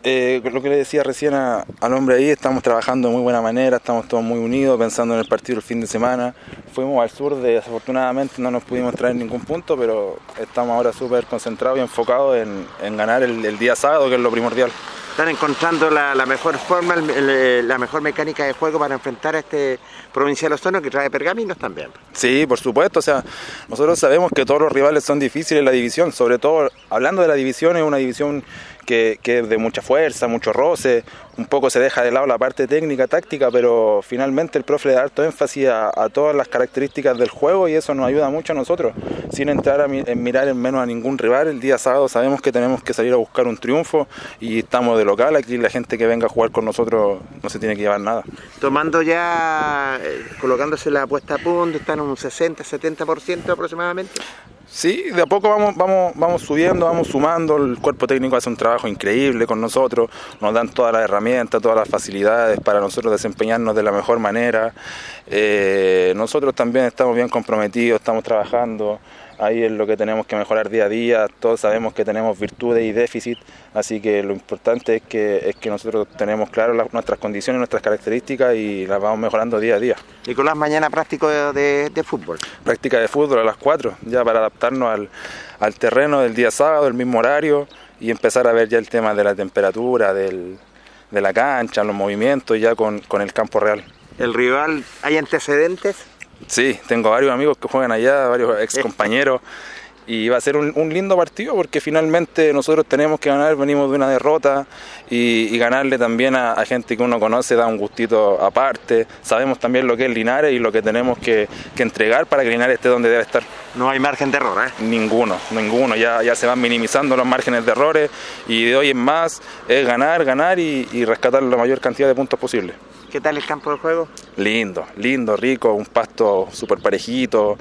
lo que le decía recién al hombre ahí, estamos trabajando de muy buena manera, estamos todos muy unidos, pensando en el partido el fin de semana. Fuimos al sur, desafortunadamente no nos pudimos traer ningún punto, pero estamos ahora súper concentrados y enfocados en ganar el día sábado, que es lo primordial. Están encontrando la mejor forma, la mejor mecánica de juego para enfrentar a este Provincial Osorno que trae pergaminos también. Sí, por supuesto, o sea, nosotros sabemos que todos los rivales son difíciles en la división, sobre todo, hablando de la división, es una división que es de mucha fuerza, mucho roce, un poco se deja de lado la parte técnica, táctica, pero finalmente el profe le da harto énfasis a todas las características del juego y eso nos ayuda mucho a nosotros, sin entrar en mirar en menos a ningún rival. El día sábado sabemos que tenemos que salir a buscar un triunfo y estamos de local, aquí la gente que venga a jugar con nosotros no se tiene que llevar nada. Tomando ya, colocándose la apuesta a punto, están en un 60-70% aproximadamente. Sí, de a poco vamos subiendo, vamos sumando, el cuerpo técnico hace un trabajo increíble con nosotros, nos dan todas las herramientas, todas las facilidades para nosotros desempeñarnos de la mejor manera. Nosotros también estamos bien comprometidos, estamos trabajando, ahí es lo que tenemos que mejorar día a día, todos sabemos que tenemos virtudes y déficit, así que lo importante es que nosotros tenemos claro nuestras condiciones, nuestras características y las vamos mejorando día a día. Nicolás, mañana práctico de fútbol. Práctica de fútbol a las 4, ya para adaptarnos al terreno del día sábado, el mismo horario y empezar a ver ya el tema de la temperatura, de la cancha, los movimientos ya con el campo real. ¿El rival, hay antecedentes? Sí, tengo varios amigos que juegan allá, varios ex compañeros, y va a ser un lindo partido porque finalmente nosotros tenemos que ganar, venimos de una derrota y ganarle también a gente que uno conoce da un gustito aparte. Sabemos también lo que es Linares y lo que tenemos que entregar para que Linares esté donde debe estar. No hay margen de error, ¿eh? Ninguno, ya se van minimizando los márgenes de errores y de hoy en más es ganar y rescatar la mayor cantidad de puntos posible. ¿Qué tal el campo de juego? Lindo, rico, un pasto súper parejito,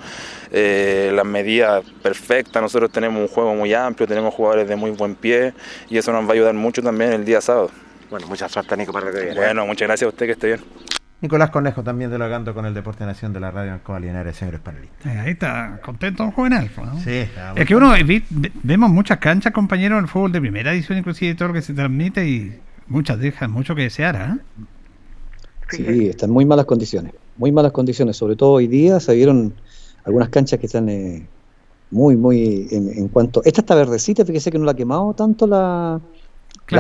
las medidas perfectas. Nosotros tenemos un juego muy amplio, tenemos jugadores de muy buen pie y eso nos va a ayudar mucho también el día sábado. Bueno, mucha suerte, Nico, para que viene. Bueno, muchas gracias a usted, que esté bien. Nicolás Cornejo también dialogando con el Deporte de Nación de la Radio Ancoa Linares, señores panelistas. Ahí está, contento un joven Alfa, ¿no? Sí, está. Es que uno, vemos muchas canchas, compañeros, del fútbol de primera edición, inclusive todo lo que se transmite y muchas dejan mucho que desear, ¿eh? Sí, están muy malas condiciones, sobre todo hoy día se vieron algunas canchas que están muy en cuanto, esta está verdecita, fíjese que no la ha quemado tanto las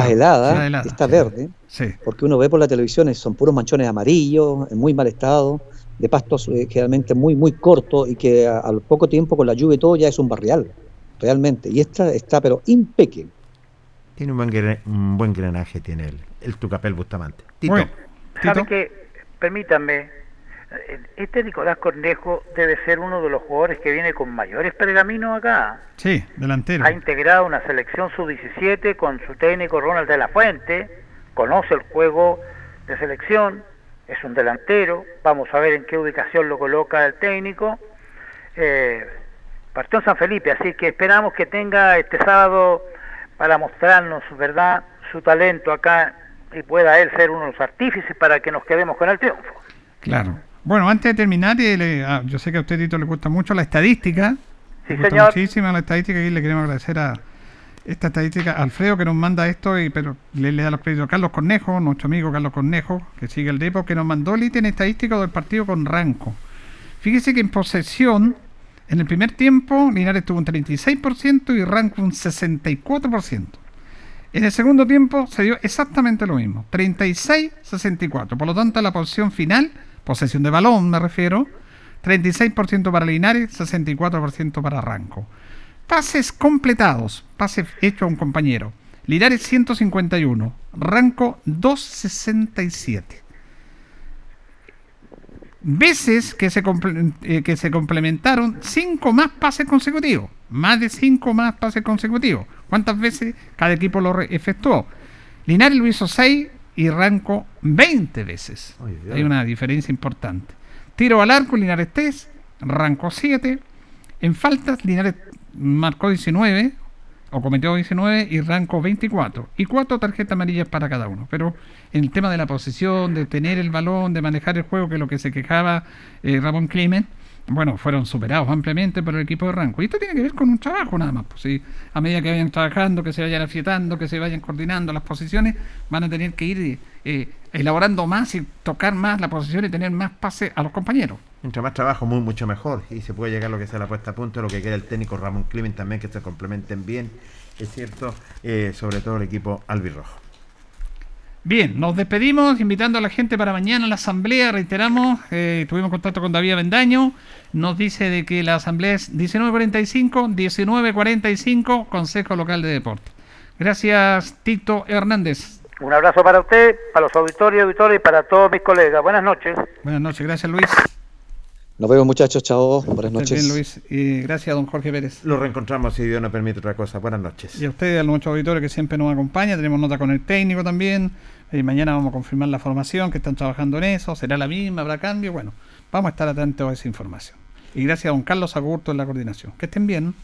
heladas, la helada, está sí, verde, sí. Porque uno ve por la televisión, son puros manchones amarillos, en muy mal estado, de pastos generalmente muy muy cortos y que al poco tiempo con la lluvia y todo ya es un barrial, realmente, y esta está pero impecable. Tiene un buen drenaje, tiene el Tucapel Bustamante. Tito. Bueno. ¿Sabe qué? Permítame, este Nicolás Cornejo debe ser uno de los jugadores que viene con mayores pergaminos acá. Sí, delantero. Ha integrado una selección sub-17 con su técnico Ronald de la Fuente, conoce el juego de selección, es un delantero, vamos a ver en qué ubicación lo coloca el técnico. Partió en San Felipe, así que esperamos que tenga este sábado para mostrarnos, ¿verdad?, su talento acá y pueda él ser uno de los artífices para que nos quedemos con el triunfo. Claro. Bueno, antes de terminar, yo sé que a usted, Tito, le gusta mucho la estadística. Sí, señor. Le gusta muchísimo la estadística y le queremos agradecer a esta estadística, Alfredo, que nos manda esto, pero le da los créditos a Carlos Cornejo, nuestro amigo Carlos Cornejo, que sigue el Depo, que nos mandó el ítem estadístico del partido con Ranco. Fíjese que en posesión, en el primer tiempo, Linares tuvo un 36% y Ranco un 64%. En el segundo tiempo se dio exactamente lo mismo, 36-64. Por lo tanto, la posición final, posesión de balón me refiero, 36% para Linares, 64% para Ranco. Pases completados, pases hechos a un compañero. Linares 151, Ranco 267. Veces que se complementaron 5 más pases consecutivos. Más de 5 más pases consecutivos. ¿Cuántas veces cada equipo lo efectuó? Linares lo hizo 6 y Ranco 20 veces. Oh, hay una diferencia importante. Tiro al arco, Linares 3, Ranco 7. En faltas, Linares marcó 19 o cometió 19 y Ranco 24. Y 4 tarjetas amarillas para cada uno. Pero en el tema de la posesión, de tener el balón, de manejar el juego, que es lo que se quejaba Ramón Climent, bueno, fueron superados ampliamente por el equipo de Ranco. Y esto tiene que ver con un trabajo nada más, pues, ¿sí? A medida que vayan trabajando, que se vayan afiatando, que se vayan coordinando las posiciones, van a tener que ir elaborando más y tocar más la posición y tener más pase a los compañeros. Entre más trabajo, mucho mejor, y se puede llegar a lo que sea la puesta a punto, lo que quiere el técnico Ramón Climent también, que se complementen bien, es cierto, sobre todo el equipo albirrojo. Bien, nos despedimos invitando a la gente para mañana la asamblea, reiteramos, tuvimos contacto con David Avendaño, nos dice de que la asamblea es 19:45, 19:45, Consejo Local de Deporte. Gracias, Tito Hernández. Un abrazo para usted, para los auditores y para todos mis colegas. Buenas noches. Buenas noches, gracias, Luis. Nos vemos, muchachos, chao, buenas noches. Bien, Luis, y gracias a don Jorge Pérez. Lo reencontramos si Dios nos permite otra cosa, buenas noches. Y a ustedes, a nuestros auditores que siempre nos acompaña, tenemos nota con el técnico también, y mañana vamos a confirmar la formación, que están trabajando en eso, será la misma, habrá cambio, bueno, vamos a estar atentos a esa información. Y gracias a don Carlos Agurto en la coordinación, que estén bien.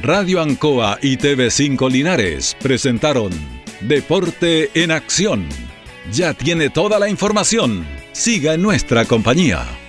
Radio Ancoa y TV5 Linares presentaron Deporte en Acción. Ya tiene toda la información. Siga en nuestra compañía.